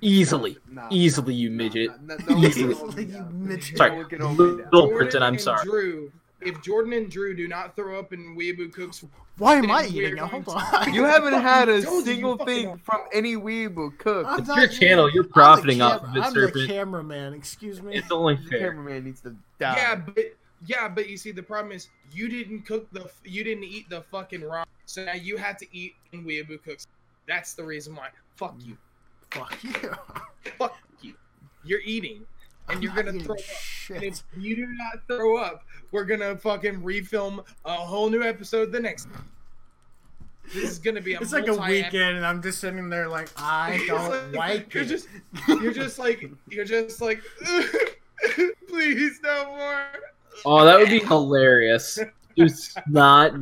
Easily, no, no, easily no, you midget. No, no, no, easily you midget. Sorry, little Britain, I'm sorry. Drew, if Jordan and Drew do not throw up in Weeaboo Cooks, why am I eating? Now hold on, you haven't had a single thing up. From any Weeaboo Cook. It's your even, channel. You're profiting off of it, Serpent. I'm the cameraman. Excuse me. It's only fair. The cameraman needs to die. Yeah, but yeah, but you see, the problem is you didn't cook the, you didn't eat the fucking raw, so now you have to eat in Weeaboo Cooks. That's the reason why. Fuck you. Fuck you. Fuck you. You're eating. And I'm you're going to throw shit. Up. And if you do not throw up, we're going to fucking refilm a whole new episode the next time. This is going to be a It's multi- like a weekend and I'm just sitting there like, I don't like, like you're it. Just, you're just like, you're just like, please no more. Oh, that would be hilarious. Just not...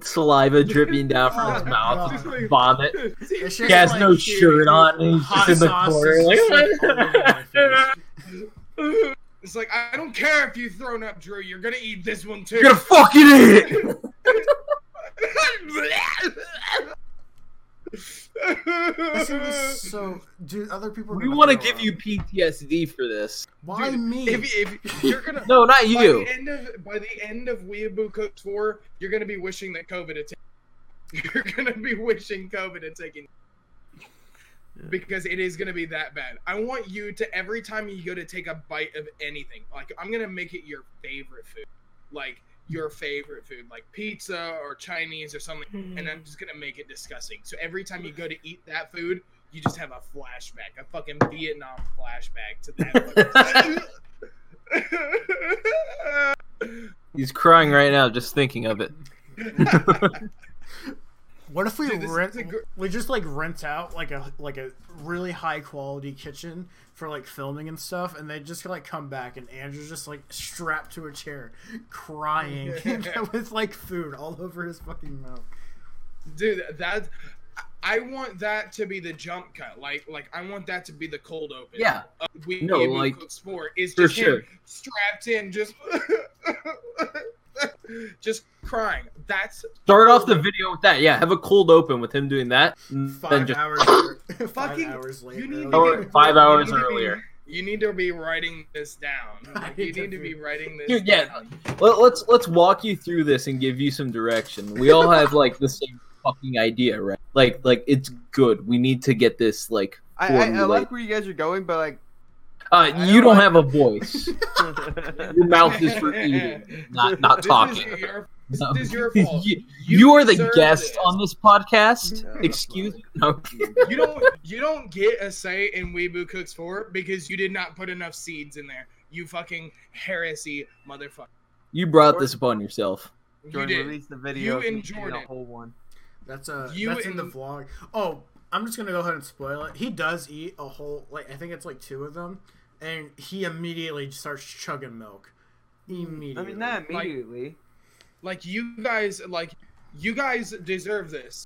saliva dripping down from his mouth, oh, like, vomit. He has like, no shirt on, and he's just in the corner. Like, it's like, I don't care if you've thrown up, Drew. You're gonna eat this one too. You're gonna fucking eat it. This is so, dude. Other people. We want to give you P T S D for this. Why dude, me? If, if you're gonna, no, not you. By the end of, by the end of Weeaboo Cooks Tour, you're gonna be wishing that COVID had taken. You're gonna be wishing COVID had taken. Because it is gonna be that bad. I want you to every time you go to take a bite of anything, like I'm gonna make it your favorite food, like. Your favorite food, like pizza or Chinese or something, mm-hmm. and I'm just gonna make it disgusting. So every time you go to eat that food, you just have a flashback, a fucking Vietnam flashback to that. He's crying right now just thinking of it. What if we Dude, rent? Gr- we just like rent out like a like a really high quality kitchen for like filming and stuff, and they just like come back and Andrew's just like strapped to a chair, crying with like food all over his fucking mouth. Dude, that I want that to be the jump cut. Like, like I want that to be the cold open. Yeah. Uh, we no, like Cook's for is just sure. him strapped in, just just crying. That's start off the video with that. Yeah, have a cold open with him doing that. Five just... hours. Fucking five hours later. You or, five hours you earlier. Be, you need to be writing this down. Like, you need to be writing this. Dude, yeah. Down. Let, let's let's walk you through this and give you some direction. We all have like the same fucking idea, right? Like, like it's good. We need to get this, like... I, I, I like where you guys are going, but, like... Uh, don't you don't like... have a voice. Your mouth is for eating, not, not this talking. Is your, this no. is your fault. You, you, you are the guest this. on this podcast. No, Excuse me. No. You, don't, you don't get a say in Weeaboo Cooks four because you did not put enough seeds in there. You fucking heresy motherfucker. You brought this upon yourself. You Jordan did. Released the video. You enjoyed it. Whole one. That's a you that's in, in the vlog. Oh, I'm just gonna go ahead and spoil it. He does eat a whole, like I think it's like two of them, and he immediately starts chugging milk. Immediately. I mean, not immediately. Like, like you guys, like you guys deserve this.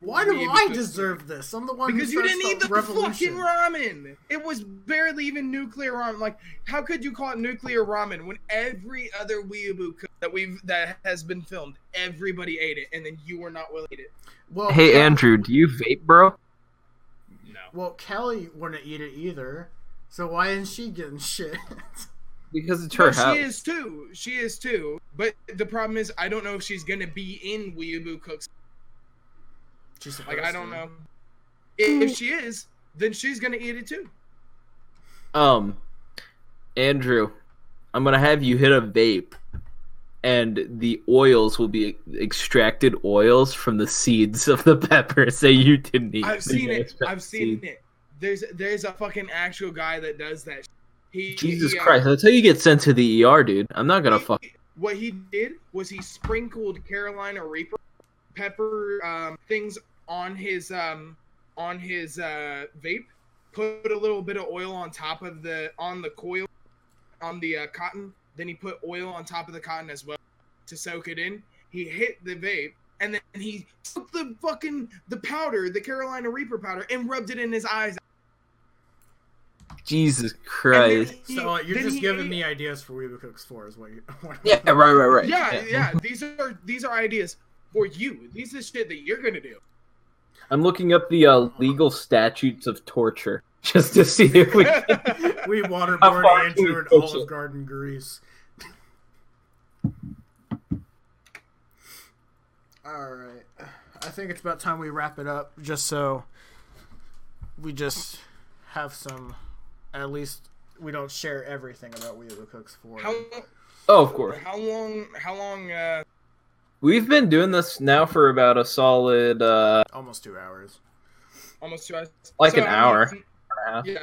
Why do Maybe I deserve this? I'm the one because who you didn't eat the revolution. fucking ramen. It was barely even nuclear ramen. Like, how could you call it nuclear ramen when every other Weeaboo cook that we've that has been filmed, everybody ate it, and then you were not willing to eat it? Well, hey Cal- Andrew, do you vape, bro? No. Well, Kelly wouldn't eat it either, so why isn't she getting shit? Because it's her no, house. She is too. She is too. But the problem is, I don't know if she's gonna be in Weeaboo Cooks. She's like, I don't know. If she is, then she's going to eat it too. Um, Andrew, I'm going to have you hit a vape, and the oils will be extracted oils from the seeds of the pepper. Say you didn't eat. I've seen it. I've seen it. There's there's a fucking actual guy that does that. He, Jesus he, Christ. Uh, that's how you get sent to the E R, dude. I'm not going to fuck. What he did was he sprinkled Carolina Reaper pepper um, things on his um, on his uh, vape. Put a little bit of oil on top of the on the coil on the uh, cotton. Then he put oil on top of the cotton as well to soak it in. He hit the vape and then he took the fucking the powder, the Carolina Reaper powder, and rubbed it in his eyes. Jesus Christ! He, so uh, you're just he, giving he, me ideas for Weeaboo Cooks four, is what you? Yeah, right, right, right. Yeah, yeah, yeah. These are these are ideas. For you, these is shit that you're gonna do. I'm looking up the uh, legal statutes of torture just to see if we can... we waterboard Andrew in Olive Garden, Greece. All right, I think it's about time we wrap it up, just so we just have some. At least we don't share everything about Weeaboo Cooks for. How... Oh, of course. How long? How long? Uh... We've been doing this now for about a solid... Uh, Almost two hours. Almost two hours. Like so, an hour. Um, yeah.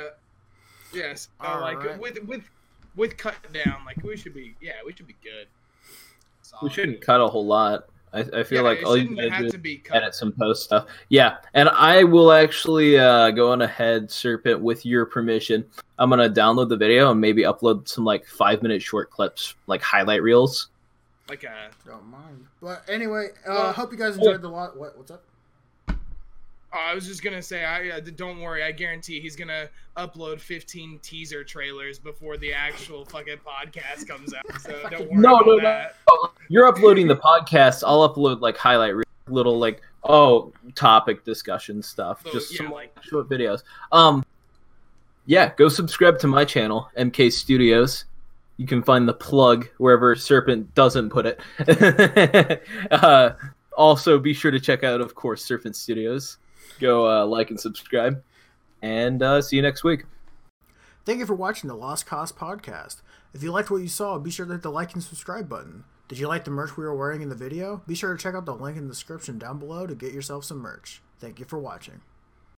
Yes. Uh, like right. With with with cut down, like we should be... Yeah, we should be good. Solid. We shouldn't cut a whole lot. I, I feel yeah, like all you have to be cut. Edit some post stuff. Yeah, and I will actually uh, go on ahead, Serpent, with your permission. I'm going to download the video and maybe upload some like five-minute short clips, like highlight reels. Like a... Don't mind. But anyway, I uh, well, hope you guys enjoyed the lot. What, what's up? Uh, I was just going to say, I uh, don't worry. I guarantee he's going to upload fifteen teaser trailers before the actual fucking podcast comes out. So don't worry no, about no, that. No. You're uploading the podcast. I'll upload like highlight re- little like, oh, topic discussion stuff. So, just yeah, some like short videos. Um, Yeah, go subscribe to my channel, M K Studios. You can find the plug wherever Serpent doesn't put it. uh, also, be sure to check out, of course, Serpent Studios. Go uh, like and subscribe. And uh, see you next week. Thank you for watching the Lost Cause Podcast. If you liked what you saw, be sure to hit the like and subscribe button. Did you like the merch we were wearing in the video? Be sure to check out the link in the description down below to get yourself some merch. Thank you for watching.